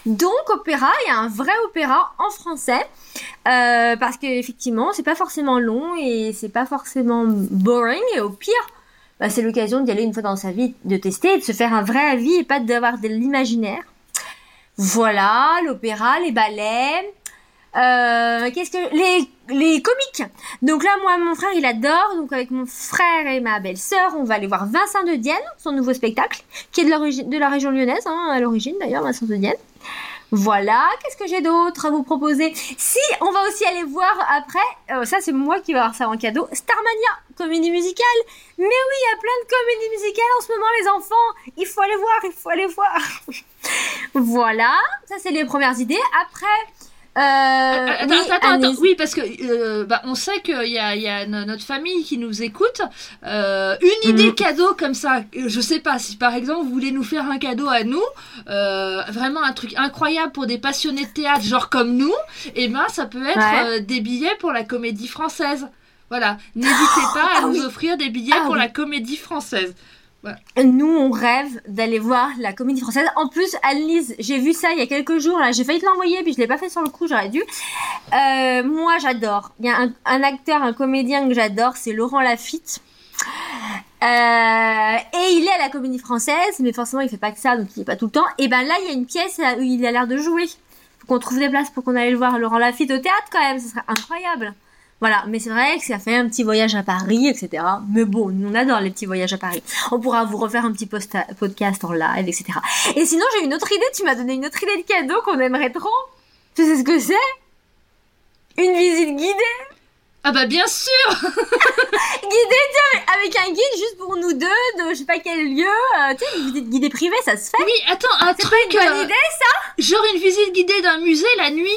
Donc, opéra, il y a un vrai opéra en français, euh, parce qu'effectivement, c'est pas forcément long et c'est pas forcément boring, et au pire, bah, c'est l'occasion d'y aller une fois dans sa vie, de tester et de se faire un vrai avis et pas d'avoir de l'imaginaire. Voilà, l'opéra, les ballets... Euh, qu'est-ce que les les comiques. Donc là, moi, mon frère, il adore. Donc avec mon frère et ma belle-sœur, on va aller voir Vincent de Dienne, son nouveau spectacle, qui est de, l'origi... de la région lyonnaise, hein, à l'origine d'ailleurs, Vincent de Dienne. Voilà. Qu'est-ce que j'ai d'autre à vous proposer? Si, on va aussi aller voir après. Euh, ça, c'est moi qui vais avoir ça en cadeau. Starmania, comédie musicale. Mais oui, il y a plein de comédies musicales en ce moment, les enfants. Il faut aller voir. Il faut aller voir. Voilà. Ça, c'est les premières idées. Après. Euh, attends, oui, attends, attends, attends. Oui, parce que euh, bah, on sait qu'il y a, y a notre famille qui nous écoute. Euh, une idée mmh. cadeau comme ça, je sais pas si par exemple vous voulez nous faire un cadeau à nous, euh, vraiment un truc incroyable pour des passionnés de théâtre, genre comme nous, et eh ben ça peut être ouais. euh, des billets pour la Comédie Française. Voilà, n'hésitez oh, pas à ah, nous oui. offrir des billets ah, pour oui. la Comédie Française. Voilà. Nous, on rêve d'aller voir la Comédie Française. En plus, Anne-Lise, j'ai vu ça il y a quelques jours. Là, j'ai failli te l'envoyer, puis je l'ai pas fait sur le coup. J'aurais dû. Euh, moi, j'adore. Il y a un, un acteur, un comédien que j'adore, c'est Laurent Lafitte. Euh, et il est à la Comédie Française, mais forcément, il fait pas que ça, donc il est pas tout le temps. Et ben là, il y a une pièce où il a l'air de jouer. Faut qu'on trouve des places pour qu'on aille le voir, Laurent Lafitte, au théâtre quand même. Ce serait incroyable. Voilà, mais c'est vrai que ça fait un petit voyage à Paris, et cetera. Mais bon, nous on adore les petits voyages à Paris. On pourra vous refaire un petit posta- podcast en live, et cetera. Et sinon, j'ai une autre idée, tu m'as donné une autre idée de cadeau qu'on aimerait trop. Tu sais ce que c'est? Une visite guidée. Ah bah bien sûr. Guidée, avec un guide juste pour nous deux, de je sais pas quel lieu. Euh, tu sais, une visite guidée privée, ça se fait. Oui, attends, un c'est truc... C'est pas une bonne euh, idée, ça? Genre une visite guidée d'un musée la nuit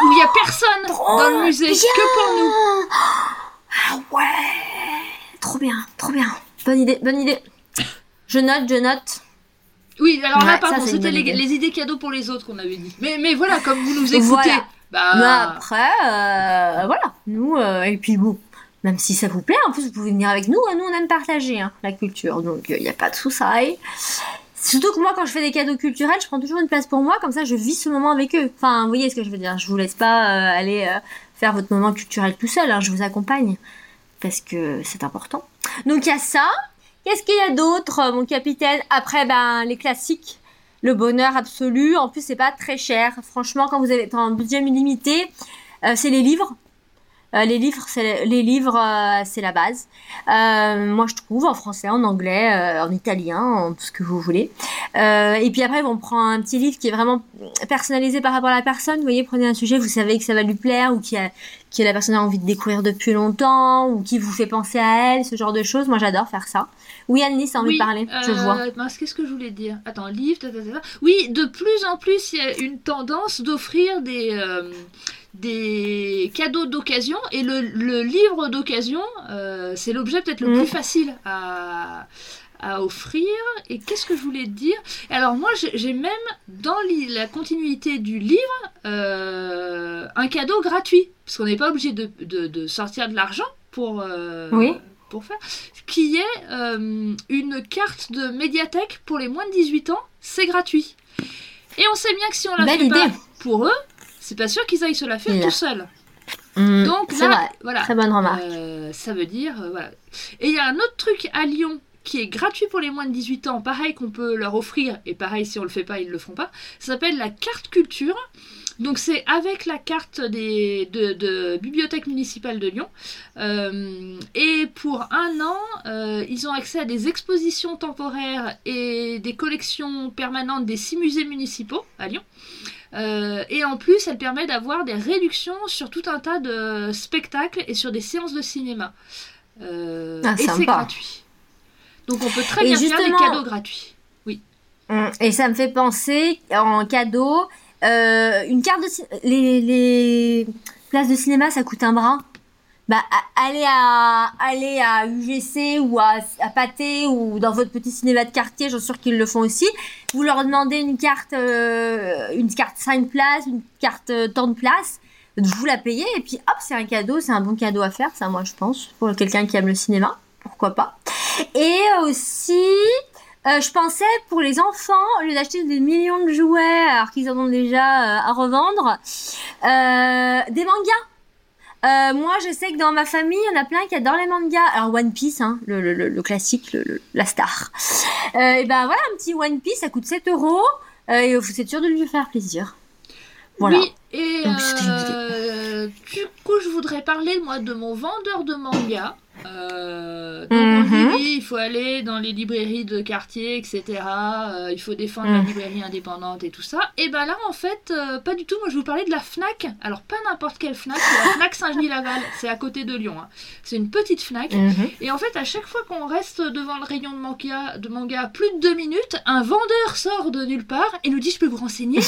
où il n'y a personne oh, dans le musée, bien. Que pour nous. Ah ouais, trop bien, trop bien. Bonne idée, bonne idée. Je note, je note. Oui, alors ouais, là, pardon, c'était les, idée. les idées cadeaux pour les autres qu'on avait dit. Mais, mais voilà, comme vous nous écoutez. Voilà. Bah... Mais après, euh, voilà, nous, euh, et puis bon, même si ça vous plaît, en plus, vous pouvez venir avec nous. Hein, nous, on aime partager hein, la culture, donc il euh, n'y a pas de soucis. Surtout que moi, quand je fais des cadeaux culturels, je prends toujours une place pour moi, comme ça je vis ce moment avec eux. Enfin, vous voyez ce que je veux dire, je vous laisse pas euh, aller euh, faire votre moment culturel tout seul, hein. Je vous accompagne, parce que c'est important. Donc il y a ça, qu'est-ce qu'il y a d'autre, mon capitaine? Après, ben, les classiques, le bonheur absolu, en plus c'est pas très cher. Franchement, quand vous êtes en budget illimité, euh, c'est les livres. Euh, les livres, c'est, les livres, euh, c'est la base. Euh, moi, je trouve, en français, en anglais, euh, en italien, en tout ce que vous voulez. Euh, et puis après, on prend un petit livre qui est vraiment personnalisé par rapport à la personne. Vous voyez, prenez un sujet, vous savez que ça va lui plaire, ou qui a, qui la personne a envie de découvrir depuis longtemps, ou qui vous fait penser à elle, ce genre de choses. Moi, j'adore faire ça. Oui, Annie, ça a envie oui, de parler, euh, je vois. Ben, qu'est-ce que je voulais dire? Attends, livre, ta, ta, ta, ta. Oui, de plus en plus, il y a une tendance d'offrir des... Euh... des cadeaux d'occasion, et le, le livre d'occasion euh, c'est l'objet peut-être le mmh. plus facile à, à offrir. Et qu'est-ce que je voulais te dire? Alors moi j'ai, j'ai même dans la continuité du livre euh, un cadeau gratuit, parce qu'on n'est pas obligé de, de, de sortir de l'argent pour, euh, oui. pour faire, qui est euh, une carte de médiathèque pour les moins de dix-huit ans, c'est gratuit, et on sait bien que si on la Belle fait idée. Pas pour eux, c'est pas sûr qu'ils aillent se la faire yeah. tout seuls. Mmh, donc là, vrai. Voilà. Très bonne remarque. Euh, ça veut dire, euh, voilà. Et il y a un autre truc à Lyon qui est gratuit pour les moins de dix-huit ans, pareil qu'on peut leur offrir, et pareil si on le fait pas, ils le feront pas. Ça s'appelle la carte culture. Donc c'est avec la carte des, de, de bibliothèque municipale de Lyon. Euh, et pour un an, euh, ils ont accès à des expositions temporaires et des collections permanentes des six musées municipaux à Lyon. Euh, et en plus, elle permet d'avoir des réductions sur tout un tas de spectacles et sur des séances de cinéma. Euh, ah, et sympa. C'est gratuit. Donc on peut très et bien justement... faire des cadeaux gratuits. Oui. Et ça me fait penser en cadeau, euh, une carte de cinéma. Les, les place de cinéma, ça coûte un bras. Bah, allez à, allez à U G C ou à, à Pathé ou dans votre petit cinéma de quartier, j'en suis sûre qu'ils le font aussi. Vous leur demandez une carte, euh, une carte cinq places, une carte euh, tant de places, vous la payez et puis hop, c'est un cadeau, c'est un bon cadeau à faire, ça, moi, je pense, pour quelqu'un qui aime le cinéma, pourquoi pas. Et aussi, euh, je pensais pour les enfants, au lieu d'acheter des millions de jouets, alors qu'ils en ont déjà euh, à revendre, euh, des mangas. Euh, moi, je sais que dans ma famille, il y en a plein qui adorent les mangas. Alors, One Piece, hein, le, le, le classique, le, le, la star. Euh, et ben voilà, un petit One Piece, ça coûte sept euros. Euh, et vous êtes sûr de lui faire plaisir. Voilà. Oui, et donc, euh, du coup, je voudrais parler, moi, de mon vendeur de mangas. Euh, donc, mm-hmm. on dit, il faut aller dans les librairies de quartier, et cetera. Euh, il faut défendre mm. la librairie indépendante et tout ça. Et ben là, en fait, euh, pas du tout. Moi, je vous parlais de la Fnac. Alors, pas n'importe quelle Fnac, c'est la Fnac Saint-Genis-Laval. C'est à côté de Lyon. Hein. C'est une petite Fnac. Mm-hmm. Et en fait, à chaque fois qu'on reste devant le rayon de manga, de manga plus de deux minutes, un vendeur sort de nulle part et nous dit « Je peux vous renseigner ?»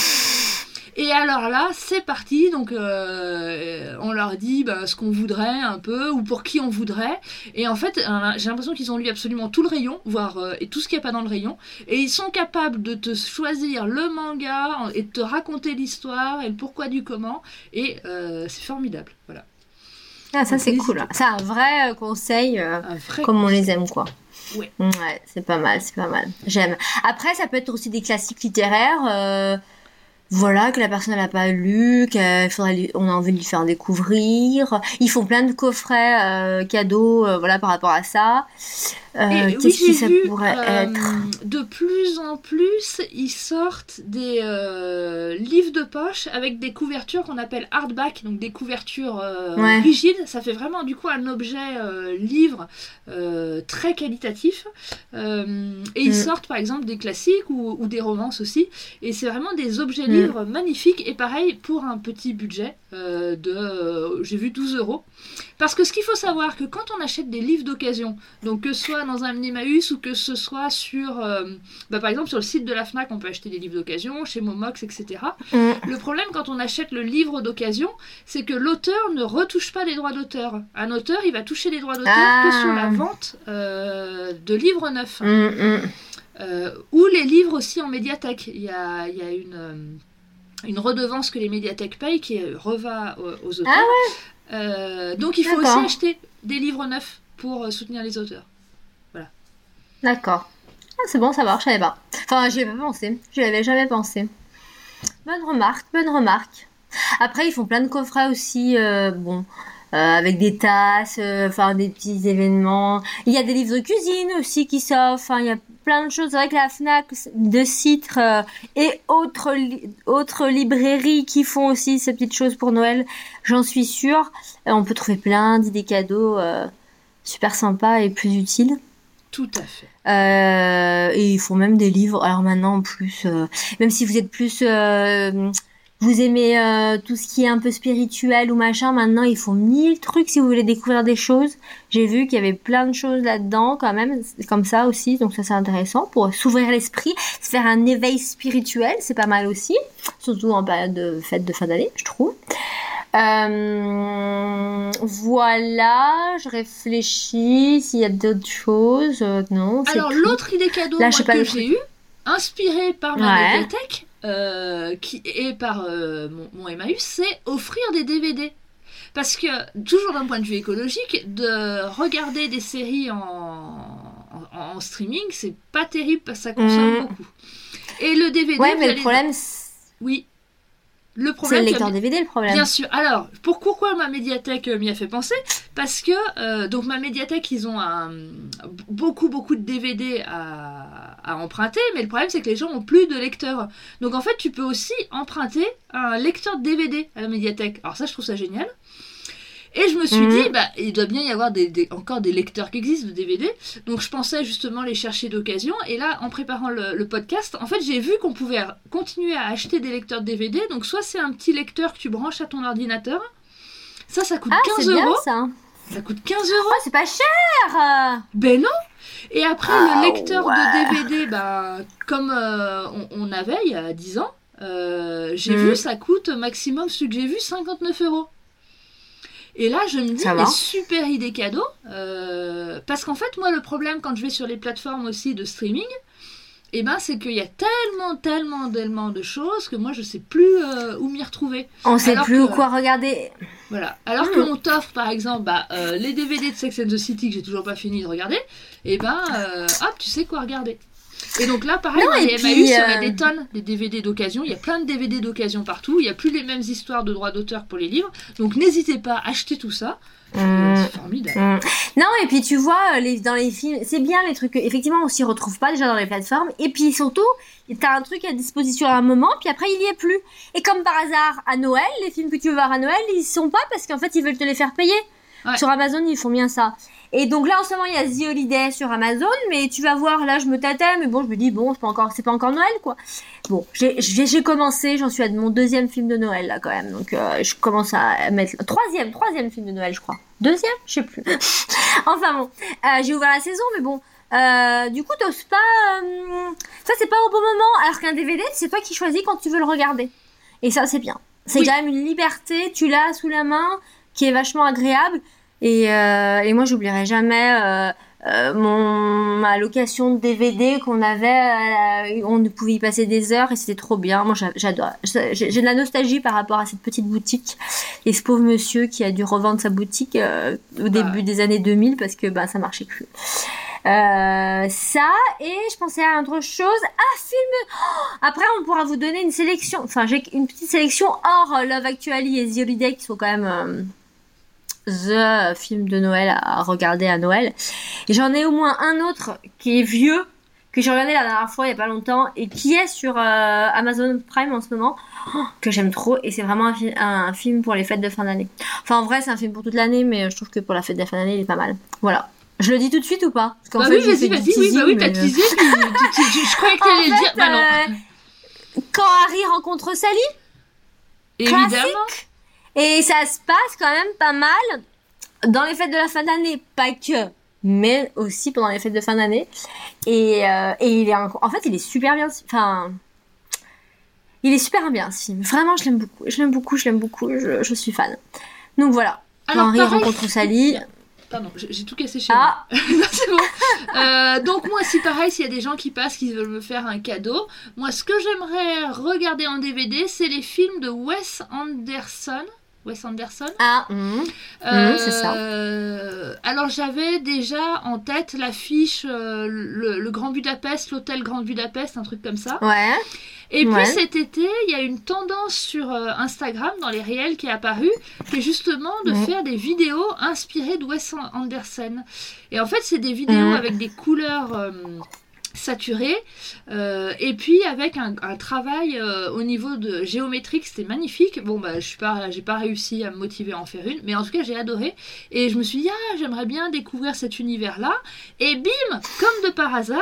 Et alors là, c'est parti, donc euh, on leur dit bah, ce qu'on voudrait un peu, ou pour qui on voudrait, et en fait, euh, j'ai l'impression qu'ils ont lu absolument tout le rayon, voire euh, et tout ce qu'il n'y a pas dans le rayon, et ils sont capables de te choisir le manga, et de te raconter l'histoire, et le pourquoi du comment, et euh, c'est formidable, voilà. Ah, ça donc, c'est cool, hein. C'est un vrai conseil, euh, un vrai comme conseil. On les aime, quoi. Ouais. Ouais, c'est pas mal, c'est pas mal, j'aime. Après, ça peut être aussi des classiques littéraires, euh... voilà, que la personne n'a pas lu, qu'il faudrait, on a envie de lui faire découvrir. Ils font plein de coffrets euh, cadeaux, euh, voilà, par rapport à ça. Euh, et qu'est-ce oui, que ça vu, pourrait euh, être ? De plus en plus, ils sortent des euh, livres de poche avec des couvertures qu'on appelle hardback, donc des couvertures euh, ouais. rigides. Ça fait vraiment du coup un objet euh, livre euh, très qualitatif. Euh, et ils mm. sortent par exemple des classiques ou, ou des romances aussi. Et c'est vraiment des objets livres. Mm. magnifique et pareil pour un petit budget euh, de euh, j'ai vu douze euros parce que ce qu'il faut savoir que quand on achète des livres d'occasion, donc que ce soit dans un Emmaüs ou que ce soit sur euh, bah, par exemple sur le site de la Fnac on peut acheter des livres d'occasion, chez Momox, etc. Le problème quand on achète le livre d'occasion c'est que l'auteur ne retouche pas les droits d'auteur. Un auteur il va toucher les droits d'auteur ah. que sur la vente euh, de livres neufs mm-hmm. Euh, ou les livres aussi en médiathèque. Il y a, il y a une, euh, une redevance que les médiathèques payent qui revient aux, aux auteurs. Ah ouais. euh, donc il faut D'accord. aussi acheter des livres neufs pour soutenir les auteurs. Voilà. D'accord. Ah, c'est bon, ça marche, je savais pas. Enfin, j'y avais pas pensé. Je l'avais jamais pensé. Bonne remarque, bonne remarque. Après, ils font plein de coffrets aussi. Euh, bon. Euh, avec des tasses, euh, enfin des petits événements. Il y a des livres de cuisine aussi qui s'offrent. Hein, il y a plein de choses. C'est vrai que la Fnac de Citre euh, et autres li- autres librairies qui font aussi ces petites choses pour Noël, j'en suis sûre. Euh, on peut trouver plein d'idées cadeaux euh, super sympas et plus utiles. Tout à fait. Euh, et ils font même des livres. Alors maintenant, en plus, euh, même si vous êtes plus... Euh, vous aimez euh, tout ce qui est un peu spirituel ou machin, maintenant ils font mille trucs si vous voulez découvrir des choses. J'ai vu qu'il y avait plein de choses là-dedans quand même, comme ça aussi, donc ça c'est intéressant pour s'ouvrir l'esprit, se faire un éveil spirituel, c'est pas mal aussi, surtout en période de fête de fin d'année, je trouve. Euh, voilà, je réfléchis s'il y a d'autres choses, euh, non. Alors tout. L'autre idée cadeau là, moi, que le... j'ai eue, inspirée par ma ouais. bibliothèque, Euh, qui est par euh, mon, mon Emmaüs, c'est offrir des D V D. Parce que, toujours d'un point de vue écologique, de regarder des séries en, en, en streaming, c'est pas terrible parce que ça consomme mmh. beaucoup. Et le D V D... Ouais, mais le problème... Dans... Oui. Le problème, c'est le lecteur D V D le problème. Bien sûr. Alors, pour, pourquoi ma médiathèque m'y a fait penser ? Parce que, euh, donc ma médiathèque, ils ont un, beaucoup, beaucoup de D V D à, à emprunter, mais le problème, c'est que les gens n'ont plus de lecteurs. Donc, en fait, tu peux aussi emprunter un lecteur D V D à la médiathèque. Alors ça, je trouve ça génial. Et je me suis mmh. dit, bah, il doit bien y avoir des, des, encore des lecteurs qui existent de D V D. Donc, je pensais justement les chercher d'occasion. Et là, en préparant le, le podcast, en fait, j'ai vu qu'on pouvait continuer à acheter des lecteurs de D V D. Donc, soit c'est un petit lecteur que tu branches à ton ordinateur. Ça, ça coûte ah, quinze euros. Ah, c'est bien, ça. Ça coûte quinze euros. Oh, c'est pas cher. Ben non. Et après, oh, le lecteur ouais. de D V D, bah, comme euh, on, on avait il y a dix ans, euh, j'ai mmh. vu, ça coûte maximum, celui que j'ai vu, cinquante-neuf euros. Et là, je me dis, mais super idée cadeau. Euh, parce qu'en fait, moi, le problème, quand je vais sur les plateformes aussi de streaming, eh ben, c'est qu'il y a tellement, tellement, tellement de choses que moi, je ne sais plus euh, où m'y retrouver. On ne sait plus que, quoi regarder. Voilà. Alors mmh. qu'on t'offre, par exemple, bah, euh, les D V D de Sex and the City que j'ai toujours pas fini de regarder, eh ben, euh, hop, tu sais quoi regarder. Et donc là, pareil, non, dans les M A U, il y a des tonnes, des D V D d'occasion. Il y a plein de D V D d'occasion partout. Il n'y a plus les mêmes histoires de droits d'auteur pour les livres. Donc n'hésitez pas à acheter tout ça. Mmh, c'est formidable. Mmh. Non, et puis tu vois, les, dans les films, c'est bien les trucs. Effectivement, on ne s'y retrouve pas déjà dans les plateformes. Et puis surtout, tu as un truc à disposition à un moment, puis après, il n'y est plus. Et comme par hasard, à Noël, les films que tu veux voir à Noël, ils ne sont pas parce qu'en fait, ils veulent te les faire payer. Ouais. Sur Amazon, ils font bien ça. Et donc là, en ce moment, il y a The Holiday sur Amazon, mais tu vas voir, là, je me tâtais, mais bon, je me dis, bon, c'est pas encore, c'est pas encore Noël, quoi. Bon, j'ai, j'ai, j'ai commencé, j'en suis à mon deuxième film de Noël, là, quand même. Donc, euh, je commence à mettre... Troisième, troisième film de Noël, je crois. Deuxième ? Je sais plus. Enfin, bon, euh, j'ai ouvert la saison, mais bon... Euh, du coup, t'oses pas... Euh, ça, c'est pas au bon moment, alors qu'un D V D, c'est toi qui choisis quand tu veux le regarder. Et ça, c'est bien. C'est oui. Quand même une liberté, tu l'as sous la main... qui est vachement agréable, et, euh, et moi j'oublierai jamais euh, euh, mon, ma location de D V D qu'on avait, euh, on pouvait y passer des heures et c'était trop bien, moi j'adore, j'ai, j'ai de la nostalgie par rapport à cette petite boutique et ce pauvre monsieur qui a dû revendre sa boutique euh, au début ah. des années deux mille parce que bah, ça marchait plus. Euh, ça, et je pensais à autre chose, ah film oh après on pourra vous donner une sélection, enfin j'ai une petite sélection hors Love Actually et The Holiday qui sont quand même euh, the film de Noël à regarder à Noël, et j'en ai au moins un autre qui est vieux que j'ai regardé la dernière fois il n'y a pas longtemps et qui est sur euh, Amazon Prime en ce moment, oh, que j'aime trop, et c'est vraiment un, fi- un, un film pour les fêtes de fin d'année, enfin en vrai c'est un film pour toute l'année mais je trouve que pour la fête de fin d'année il est pas mal, voilà. Je le dis tout de suite ou pas ? Parce qu'en bah fait, oui, je vas-y, vas-y, teasing, oui, bah oui, t'as teasé, mais... je croyais que t'allais le dire, bah non. Euh, quand Harry rencontre Sally, évidemment. Classique, et ça se passe quand même pas mal dans les fêtes de la fin d'année, pas que, mais aussi pendant les fêtes de fin d'année, et, euh, et il est en... en fait, il est super bien, enfin... il est super bien ce film, vraiment, je l'aime beaucoup, je l'aime beaucoup, je l'aime beaucoup, je, je suis fan. Donc voilà, quand alors, Harry pareil, rencontre Sally... Pardon, j'ai tout cassé chez ah. moi. Non, c'est bon. Euh, donc moi, si pareil, s'il y a des gens qui passent, qui veulent me faire un cadeau, moi, ce que j'aimerais regarder en D V D, c'est les films de Wes Anderson. Wes Anderson. Ah, mm. Euh, mm, c'est ça. Euh, alors, j'avais déjà en tête l'affiche, euh, le, le Grand Budapest, l'hôtel Grand Budapest, un truc comme ça. Ouais. Et ouais. puis cet été, il y a une tendance sur euh, Instagram, dans les réels qui est apparue, qui est justement de ouais. faire des vidéos inspirées de Wes Anderson. Et en fait, c'est des vidéos ouais. avec des couleurs euh, saturées, euh, et puis avec un, un travail euh, au niveau de géométrique, c'était magnifique. Bon, bah, je suis pas, j'ai pas réussi à me motiver à en faire une, mais en tout cas, j'ai adoré. Et je me suis dit, ah, j'aimerais bien découvrir cet univers-là. Et bim, comme de par hasard...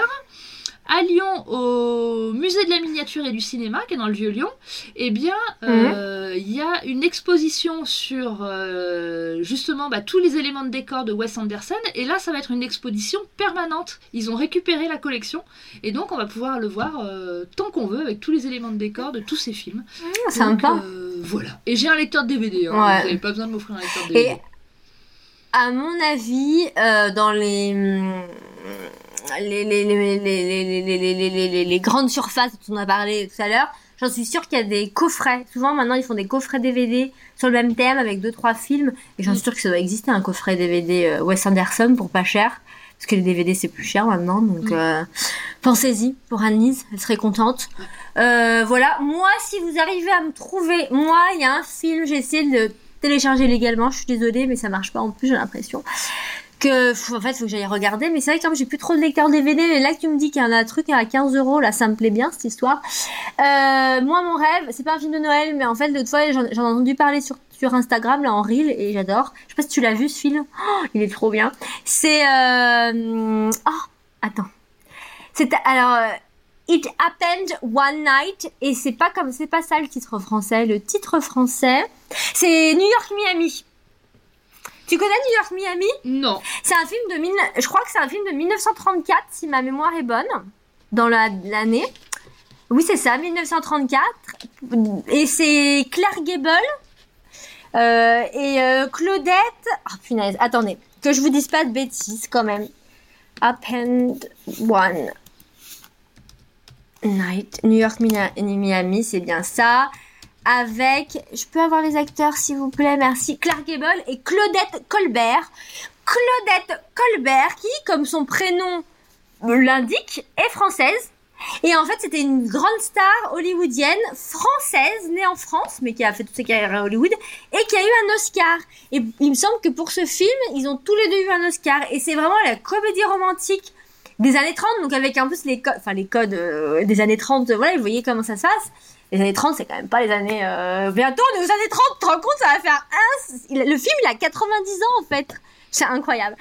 à Lyon, au musée de la miniature et du cinéma, qui est dans le Vieux-Lyon, eh bien, il euh, mmh. y a une exposition sur, euh, justement, bah, tous les éléments de décor de Wes Anderson, et là, ça va être une exposition permanente. Ils ont récupéré la collection, et donc, on va pouvoir le voir euh, tant qu'on veut, avec tous les éléments de décor de tous ces films. Mmh, sympa. Euh, voilà. Et j'ai un lecteur de D V D, hein, ouais. Vous n'avez pas besoin de m'offrir un lecteur de D V D. Et, à mon avis, euh, dans les... Les, les, les, les, les, les, les, les, les grandes surfaces dont on a parlé tout à l'heure, j'en suis sûre qu'il y a des coffrets. Souvent, maintenant, ils font des coffrets D V D sur le même thème avec deux trois films. Et j'en suis sûre que ça doit exister, un coffret D V D Wes Anderson pour pas cher. Parce que les D V D, c'est plus cher maintenant. Donc, oui. euh, pensez-y pour Anne-Lise, elle serait contente. Euh, voilà. Moi, si vous arrivez à me trouver, moi, il y a un film, j'ai essayé de le télécharger légalement. Je suis désolée, mais ça marche pas en plus, j'ai l'impression. Que, en fait, il faut que j'aille regarder, mais c'est vrai que comme j'ai plus trop de lecteurs D V D, mais là que tu me dis qu'il y en a un truc à quinze euros, là ça me plaît bien cette histoire. Euh, moi, mon rêve, c'est pas un film de Noël, mais en fait, l'autre fois, j'en, j'en ai entendu parler sur, sur Instagram, là en reel, et j'adore. Je sais pas si tu l'as vu ce film, oh, il est trop bien. C'est. Euh... Oh, attends. C'est alors. It Happened One Night, et c'est pas comme. C'est pas ça le titre français. Le titre français, c'est New York Miami. Tu connais New York Miami ? Non. C'est un film de mille... Je crois que c'est un film de dix-neuf cent trente-quatre, si ma mémoire est bonne, dans la... l'année. Oui, c'est ça, dix-neuf cent trente-quatre. Et c'est Clark Gable, Euh, et euh, Claudette... Oh punaise, attendez, que je vous dise pas de bêtises quand même. Happened One Night, New York, Miami, c'est bien ça. Avec, je peux avoir les acteurs s'il vous plaît, merci. Clark Gable et Claudette Colbert. Claudette Colbert qui, comme son prénom l'indique, est française. Et en fait, c'était une grande star hollywoodienne, française, née en France, mais qui a fait toutes ses carrières à Hollywood, et qui a eu un Oscar. Et il me semble que pour ce film, ils ont tous les deux eu un Oscar. Et c'est vraiment la comédie romantique des années trente, donc avec un peu les codes, enfin les codes euh, des années trente, voilà, vous voyez comment ça se passe. Les années trente, c'est quand même pas les années... Euh... Bientôt, on est aux années trente, tu te rends compte, ça va faire un... Le film, il a quatre-vingt-dix ans, en fait. C'est incroyable.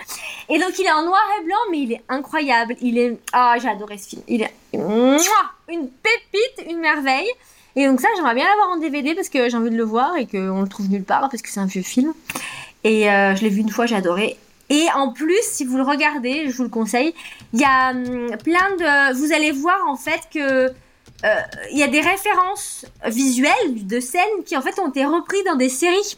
Et donc, il est en noir et blanc, mais il est incroyable. Il est... Ah, oh, j'ai adoré ce film. Il est... Une pépite, une merveille. Et donc ça, j'aimerais bien l'avoir en D V D parce que j'ai envie de le voir et qu'on le trouve nulle part parce que c'est un vieux film. Et euh, je l'ai vu une fois, j'ai adoré. Et en plus, si vous le regardez, je vous le conseille, il y a hum, plein de... Vous allez voir, en fait, que... Il euh, y a des références visuelles de scènes qui en fait ont été reprises dans des séries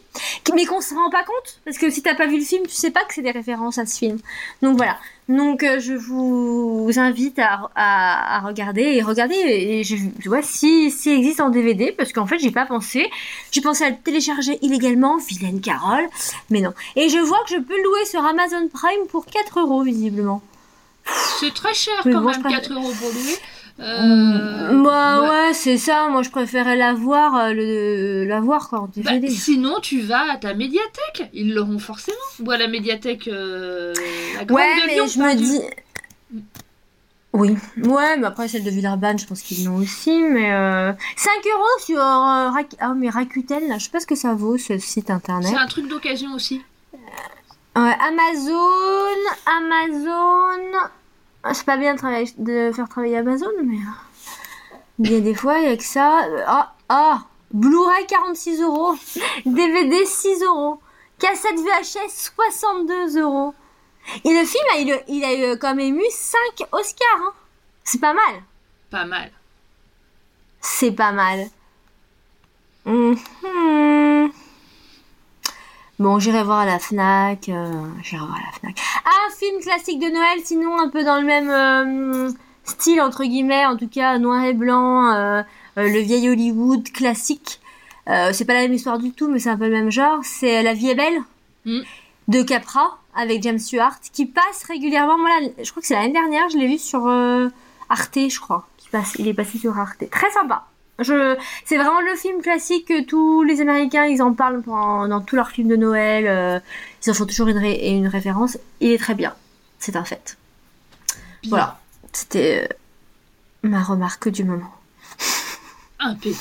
mais qu'on se rend pas compte parce que si t'as pas vu le film tu sais pas que c'est des références à ce film, donc voilà, donc euh, je vous invite à, à, à regarder et regarder et, et je, je vois si, si existe en D V D parce qu'en fait j'ai pas pensé j'ai pensé à le télécharger illégalement, vilaine Carole, mais non. Et je vois que je peux louer sur Amazon Prime pour quatre euros visiblement. C'est très cher mais quand bon, même préfère... quatre euros pour louer. Euh... Bah ouais. ouais c'est ça, moi je préférais la voir euh, le, la voir quoi en D V D. Bah, sinon tu vas à ta médiathèque, ils l'auront forcément, ou à la médiathèque euh, la grande ouais, de Lyon. Ouais mais je me dis du... oui ouais mais après celle de Villeurbanne je pense qu'ils l'ont aussi, mais euh... cinq euros sur euh, Rac... ah mais Rakuten là je sais pas ce que ça vaut ce site internet. C'est un truc d'occasion aussi. Euh, Amazon Amazon c'est pas bien de, travailler, de faire travailler Amazon, mais il y a des fois, il y a que ça. Ah, oh, ah, oh, Blu-ray quarante-six euros, D V D six euros, cassette V H S soixante-deux euros. Et le film, il, il a eu comme ému cinq Oscars. Hein. C'est pas mal. Pas mal. C'est pas mal. Mm-hmm. Bon, j'irai voir à la Fnac, euh, j'irai voir à la Fnac. Un film classique de Noël, sinon un peu dans le même euh, style, entre guillemets, en tout cas, noir et blanc, euh, euh, le vieil Hollywood classique. Euh, c'est pas la même histoire du tout, mais c'est un peu le même genre. C'est La vie est belle, mmh. de Capra, avec James Stewart, qui passe régulièrement. Moi, là, je crois que c'est l'année dernière, je l'ai vu sur euh, Arte, je crois. Qui passe, il est passé sur Arte. Très sympa. Je, c'est vraiment le film classique que tous les Américains, ils en parlent pendant, dans tous leurs films de Noël. Euh, ils en font toujours une, ré, une référence. Il est très bien. C'est un fait. Bien. Voilà. C'était euh, ma remarque du moment. Impeccable.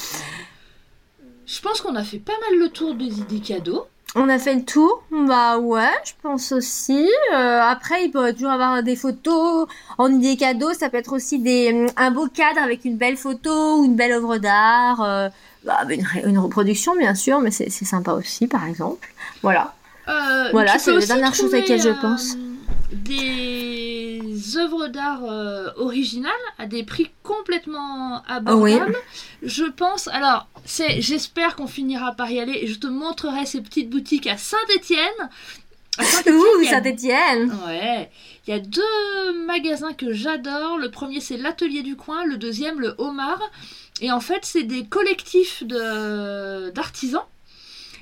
Je pense qu'on a fait pas mal le tour des idées cadeaux. On a fait le tour, bah ouais, je pense aussi. Euh, après, il peut toujours avoir des photos en idée cadeau. Ça peut être aussi des, un beau cadre avec une belle photo ou une belle œuvre d'art. Euh, bah, une, une reproduction, bien sûr, mais c'est, c'est sympa aussi, par exemple. Voilà, euh, voilà, c'est la dernière chose à laquelle euh, je pense. Des œuvres d'art euh, originales à des prix complètement abordables. Oui. Je pense... Alors, c'est, j'espère qu'on finira par y aller. Et je te montrerai ces petites boutiques à Saint-Étienne. À Saint-Étienne Ouh, a... Saint-Étienne ouais. Il y a deux magasins que j'adore. Le premier, c'est l'Atelier du Coin. Le deuxième, le Homard. Et en fait, c'est des collectifs de... d'artisans.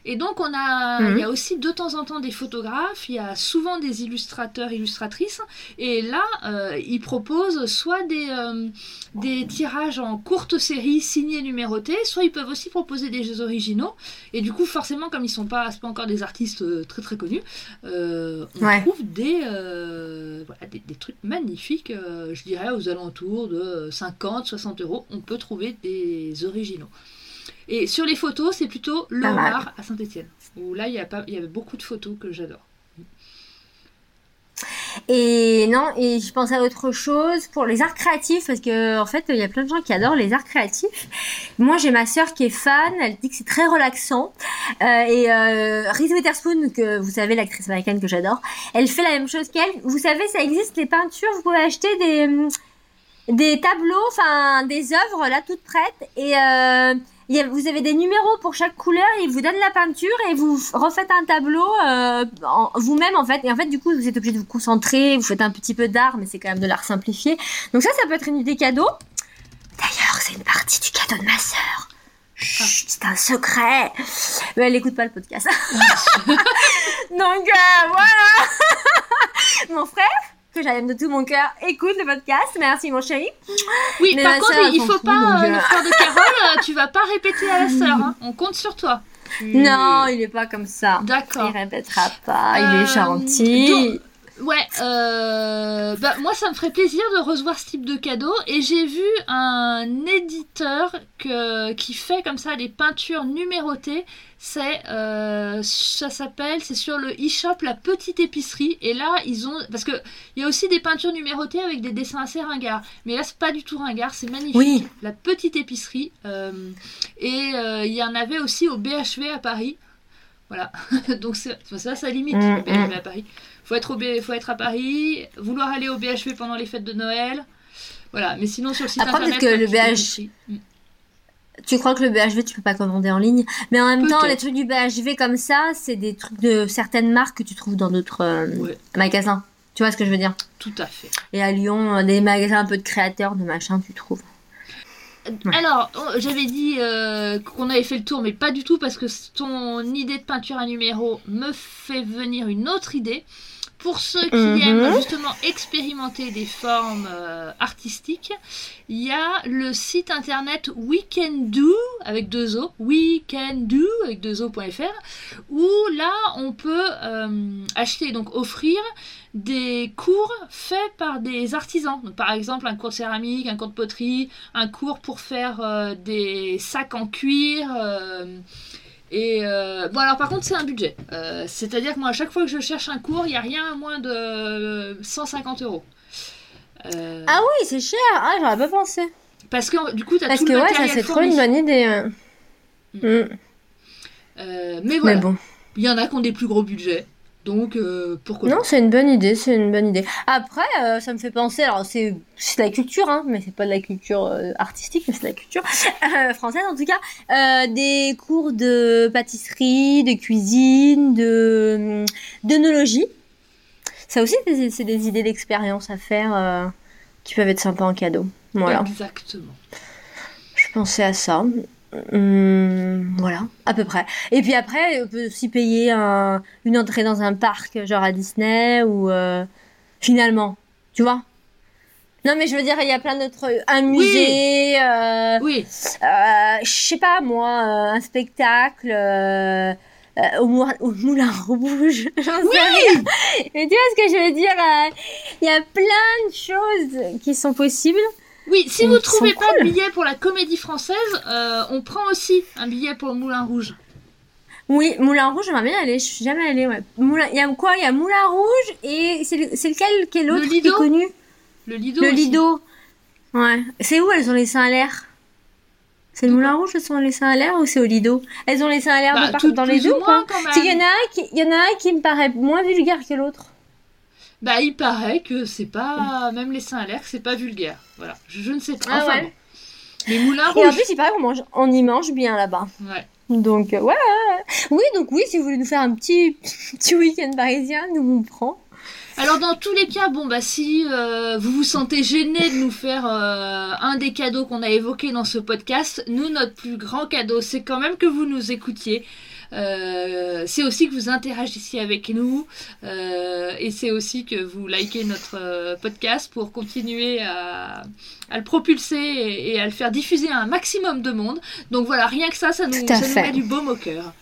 Et donc, on a, il mmh. y a aussi de temps en temps des photographes, il y a souvent des illustrateurs, illustratrices. Et là, euh, ils proposent soit des, euh, des tirages en courte série signés, numérotés, soit ils peuvent aussi proposer des jeux originaux. Et du coup, forcément, comme ils ne sont pas, c'est pas encore des artistes euh, très très connus, euh, on ouais. trouve des, euh, voilà, des, des trucs magnifiques, euh, je dirais aux alentours de cinquante, soixante euros. On peut trouver des originaux. Et sur les photos, c'est plutôt le Homard à Saint-Étienne, où là, il y a pas, il y avait beaucoup de photos que j'adore. Et non, et je pense à autre chose pour les arts créatifs, parce que en fait, il y a plein de gens qui adorent les arts créatifs. Moi, j'ai ma sœur qui est fan, elle dit que c'est très relaxant. Euh, et euh, Reese Witherspoon, que vous savez, l'actrice américaine que j'adore, elle fait la même chose qu'elle. Vous savez, ça existe, les peintures, vous pouvez acheter des des tableaux, enfin des œuvres là toutes prêtes, et euh, a, vous avez des numéros pour chaque couleur, et ils vous donnent la peinture et vous refaites un tableau euh, en, vous-même en fait. Et en fait, du coup, vous êtes obligé de vous concentrer, vous faites un petit peu d'art, mais c'est quand même de l'art simplifié. Donc ça, ça peut être une idée cadeau. D'ailleurs, c'est une partie du cadeau de ma sœur. Chut, c'est un secret. Mais elle n'écoute pas le podcast. Donc euh, voilà. Mon frère, que j'aime de tout mon cœur, écoute le podcast. Merci mon chéri. Oui, mais par contre, soeur, il faut fou, pas euh, l'histoire de Carole. Tu vas pas répéter à la sœur. Hein. On compte sur toi. Non, il est pas comme ça. D'accord. Il répétera pas. Il euh, est gentil. Donc... Ouais, euh, bah, moi ça me ferait plaisir de recevoir ce type de cadeau. Et j'ai vu un éditeur que, qui fait comme ça des peintures numérotées. C'est, euh, ça s'appelle, c'est sur le e-shop La Petite Épicerie. Et là, ils ont, parce que il y a aussi des peintures numérotées avec des dessins assez ringards. Mais là, c'est pas du tout ringard, c'est magnifique. Oui. La Petite Épicerie. Euh, et euh, il y en avait aussi au B H V à Paris. Voilà, donc c'est, ça, ça limite mmh, le B H V à Paris. Faut être, au B... faut être à Paris, vouloir aller au B H V pendant les fêtes de Noël. Voilà, mais sinon sur le site Après, internet... Après, peut-être que le B H V... Mmh. Tu crois que le B H V, tu peux pas commander en ligne. Mais en même peut-être. temps, les trucs du B H V comme ça, c'est des trucs de certaines marques que tu trouves dans d'autres euh, ouais. magasins. Tu vois ce que je veux dire ? Tout à fait. Et à Lyon, des magasins un peu de créateurs, de machin, tu trouves. Ouais. Alors, j'avais dit euh, qu'on avait fait le tour, mais pas du tout, parce que ton idée de peinture à numéro me fait venir une autre idée. Pour ceux qui mmh. aiment justement expérimenter des formes euh, artistiques, il y a le site internet WeCanDo, avec deux O, WeCanDo, avec deux O.fr, où là, on peut euh, acheter, donc offrir des cours faits par des artisans. Donc, par exemple, un cours de céramique, un cours de poterie, un cours pour faire euh, des sacs en cuir... Euh, Et euh, bon alors par contre c'est un budget, euh, c'est-à-dire que moi à chaque fois que je cherche un cours, il n'y a rien à moins de cent cinquante euros. Euh... Ah oui, c'est cher, ah j'aurais pas pensé. Parce que du coup t'as Parce tout que, le matériel Parce que ouais, ça c'est fourni. Trop une bonne idée. Mmh. Mmh. Euh, mais voilà, mais bon. Il y en a qui ont des plus gros budgets. Donc, euh, pourquoi Non, pas. c'est une bonne idée, c'est une bonne idée. Après, euh, ça me fait penser, alors c'est, c'est de la culture, hein, mais c'est pas de la culture euh, artistique, mais c'est de la culture euh, française en tout cas, euh, des cours de pâtisserie, de cuisine, de, d'œnologie. Ça aussi, c'est, c'est des idées d'expérience à faire euh, qui peuvent être sympas en cadeau. Voilà. Exactement. Je pensais à ça. Hum, voilà, à peu près. Et puis après, on peut aussi payer un, une entrée dans un parc, genre à Disney, ou euh, finalement, tu vois. Non, mais je veux dire, il y a plein d'autres... Un musée, oui. Euh, oui. Euh, je sais pas, moi, un spectacle... Euh, Euh, au, mou- au Moulin Rouge, j'en oui sais rien. Mais tu vois ce que je veux dire, il euh, y a plein de choses qui sont possibles. Oui, si vous ne trouvez pas cool. de billet pour la Comédie Française, euh, on prend aussi un billet pour le Moulin Rouge. Oui, Moulin Rouge, j'aimerais bien aller, je suis jamais allée. Ouais. Moulin... Il y a quoi ? Il y a Moulin Rouge et c'est, le... c'est lequel qui est l'autre qui est connu ? Le Lido. Le Lido. Ouais. C'est où elles ont les Saint-Lair ? C'est le Moulin Rouge, elles sont laissées à l'air ou c'est au Lido ? Elles ont laissé à l'air bah, de partout dans les deux, quoi. Il y en a un qui, il y en a un qui me paraît moins vulgaire que l'autre. Bah, il paraît que c'est pas, même laissé à l'air, que c'est pas vulgaire. Voilà, je, je ne sais pas. Ah, enfin, ouais. bon. Les Moulins Rouges. Et en plus, il paraît qu'on mange, on y mange bien là-bas. Ouais. Donc, euh, ouais. Oui, donc oui, si vous voulez nous faire un petit, petit week-end parisien, nous on prend. Alors dans tous les cas, bon bah si euh, vous vous sentez gêné de nous faire euh, un des cadeaux qu'on a évoqués dans ce podcast, nous notre plus grand cadeau c'est quand même que vous nous écoutiez, euh, c'est aussi que vous interagissiez avec nous euh, et c'est aussi que vous likez notre euh, podcast pour continuer à, à le propulser et, et à le faire diffuser à un maximum de monde. Donc voilà, rien que ça, ça nous, ça nous met du baume au cœur.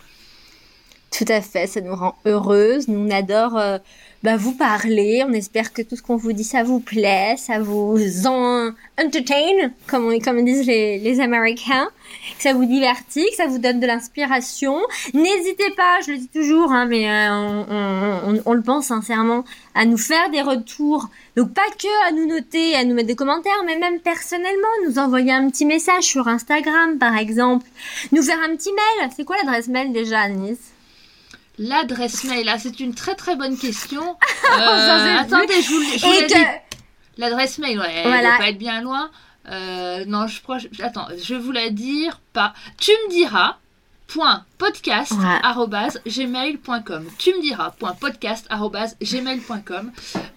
Tout à fait, ça nous rend heureuses, nous on adore euh, bah, vous parler, on espère que tout ce qu'on vous dit ça vous plaît, ça vous en entertain, comme, on, comme disent les, les Américains, que ça vous divertit, que ça vous donne de l'inspiration. N'hésitez pas, je le dis toujours, hein, mais euh, on, on, on, on le pense sincèrement, à nous faire des retours, donc pas que à nous noter, à nous mettre des commentaires, mais même personnellement, nous envoyer un petit message sur Instagram par exemple, nous faire un petit mail, c'est quoi l'adresse mail déjà Anis ? L'adresse mail, là, c'est une très très bonne question. Euh, attendez, je vous, je vous l'ai que... dit. L'adresse mail, ouais, elle ne voilà. doit pas être bien loin. Euh, non, je crois... Attends, je vais vous la dire pas. tumediras point podcast arobase gmail point com tumediras point podcast arobase gmail point com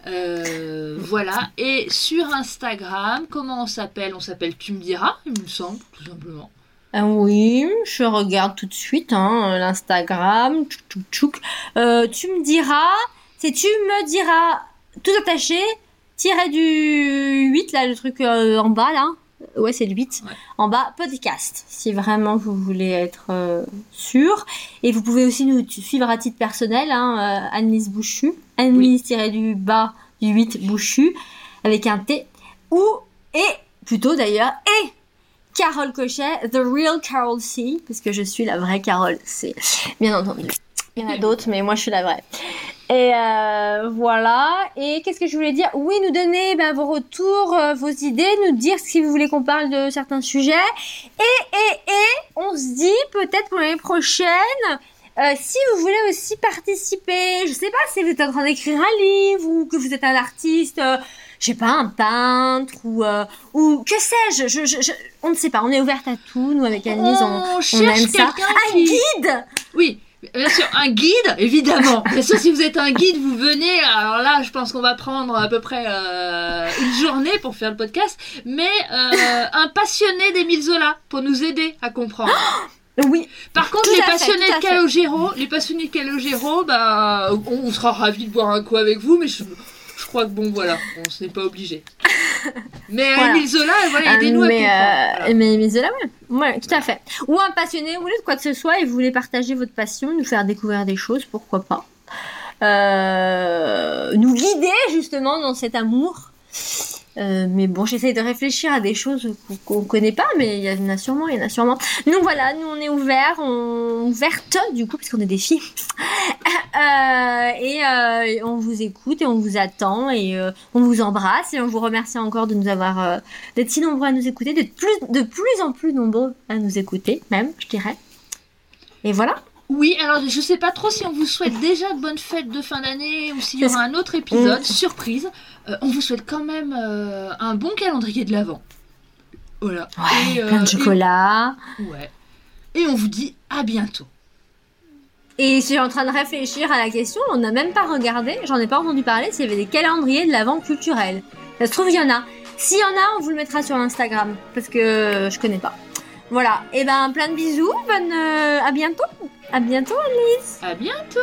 euh, Voilà. Et sur Instagram, comment on s'appelle? On s'appelle Tumediras, il me semble, tout simplement. Ah oui, je regarde tout de suite hein, l'Instagram. Tchouk, tchouk, tchouk. Euh, tu me diras, c'est tu me diras, tout attaché, tiré du huit, là, le truc euh, en bas, là. Ouais, c'est le huit. Ouais. En bas, podcast, si vraiment vous voulez être euh, sûr. Et vous pouvez aussi nous suivre à titre personnel, hein, euh, Annelise Bouchu. Annelise tiré du bas du huit, Bouchu, avec un T. Ou, et, plutôt d'ailleurs, et. Carole Cochet, The Real Carole C, parce que je suis la vraie Carole C, bien entendu. Il y en a d'autres, mais moi je suis la vraie. Et euh, voilà. Et qu'est-ce que je voulais dire? Oui, nous donner ben, vos retours, euh, vos idées, nous dire si vous voulez qu'on parle de certains sujets. Et, et, et, on se dit peut-être pour l'année prochaine, euh, si vous voulez aussi participer, je sais pas si vous êtes en train d'écrire un livre ou que vous êtes un artiste... Euh, je sais pas, un peintre ou, euh, ou que sais-je, je, je, je, on ne sait pas, on est ouverte à tout, nous avec Annelise, on, on, cherche on aime ça. Un qui... guide. Oui, bien sûr, un guide, évidemment. Bien sûr, si vous êtes un guide, vous venez, alors là, je pense qu'on va prendre à peu près euh, une journée pour faire le podcast, mais euh, un passionné d'Emile Zola pour nous aider à comprendre. Oui. Par contre, les passionnés, fait, Calogero, les passionnés de Calogero, bah, on, on sera ravis de boire un coup avec vous, mais je... Je crois que bon, voilà, on se n'est pas obligé. Mais voilà. Emile Zola, voilà, aidez-nous euh, à comprendre. Voilà. Mais Emile Zola, oui, ouais, tout à fait. Ou un passionné, ou de quoi que ce soit, et vous voulez partager votre passion, nous faire découvrir des choses, pourquoi pas. Euh, nous guider, justement, dans cet amour. Euh, mais bon, j'essaye de réfléchir à des choses qu'on ne connaît pas, mais il y en a sûrement, il y en a sûrement. Donc voilà, nous on est ouverts, on... ouvertes du coup, parce qu'on est des filles. euh, et euh, on vous écoute et on vous attend et euh, on vous embrasse et on vous remercie encore de nous avoir, euh, d'être si nombreux à nous écouter, d'être plus, de plus en plus nombreux à nous écouter, même, je dirais. Et voilà. Oui, alors je sais pas trop si on vous souhaite déjà de bonnes fêtes de fin d'année ou s'il y aura un autre épisode, mmh. surprise. Euh, on vous souhaite quand même euh, un bon calendrier de l'Avent. Voilà. Ouais, et, euh, plein de chocolat. Et... Ouais. Et on vous dit à bientôt. Et je suis en train de réfléchir à la question, on n'a même pas regardé, j'en ai pas entendu parler, s'il y avait des calendriers de l'Avent culturels. Ça se trouve, il y en a. S'il y en a, on vous le mettra sur Instagram, parce que je connais pas. Voilà, et ben plein de bisous, bonne, euh, à bientôt, à bientôt Alice. À bientôt.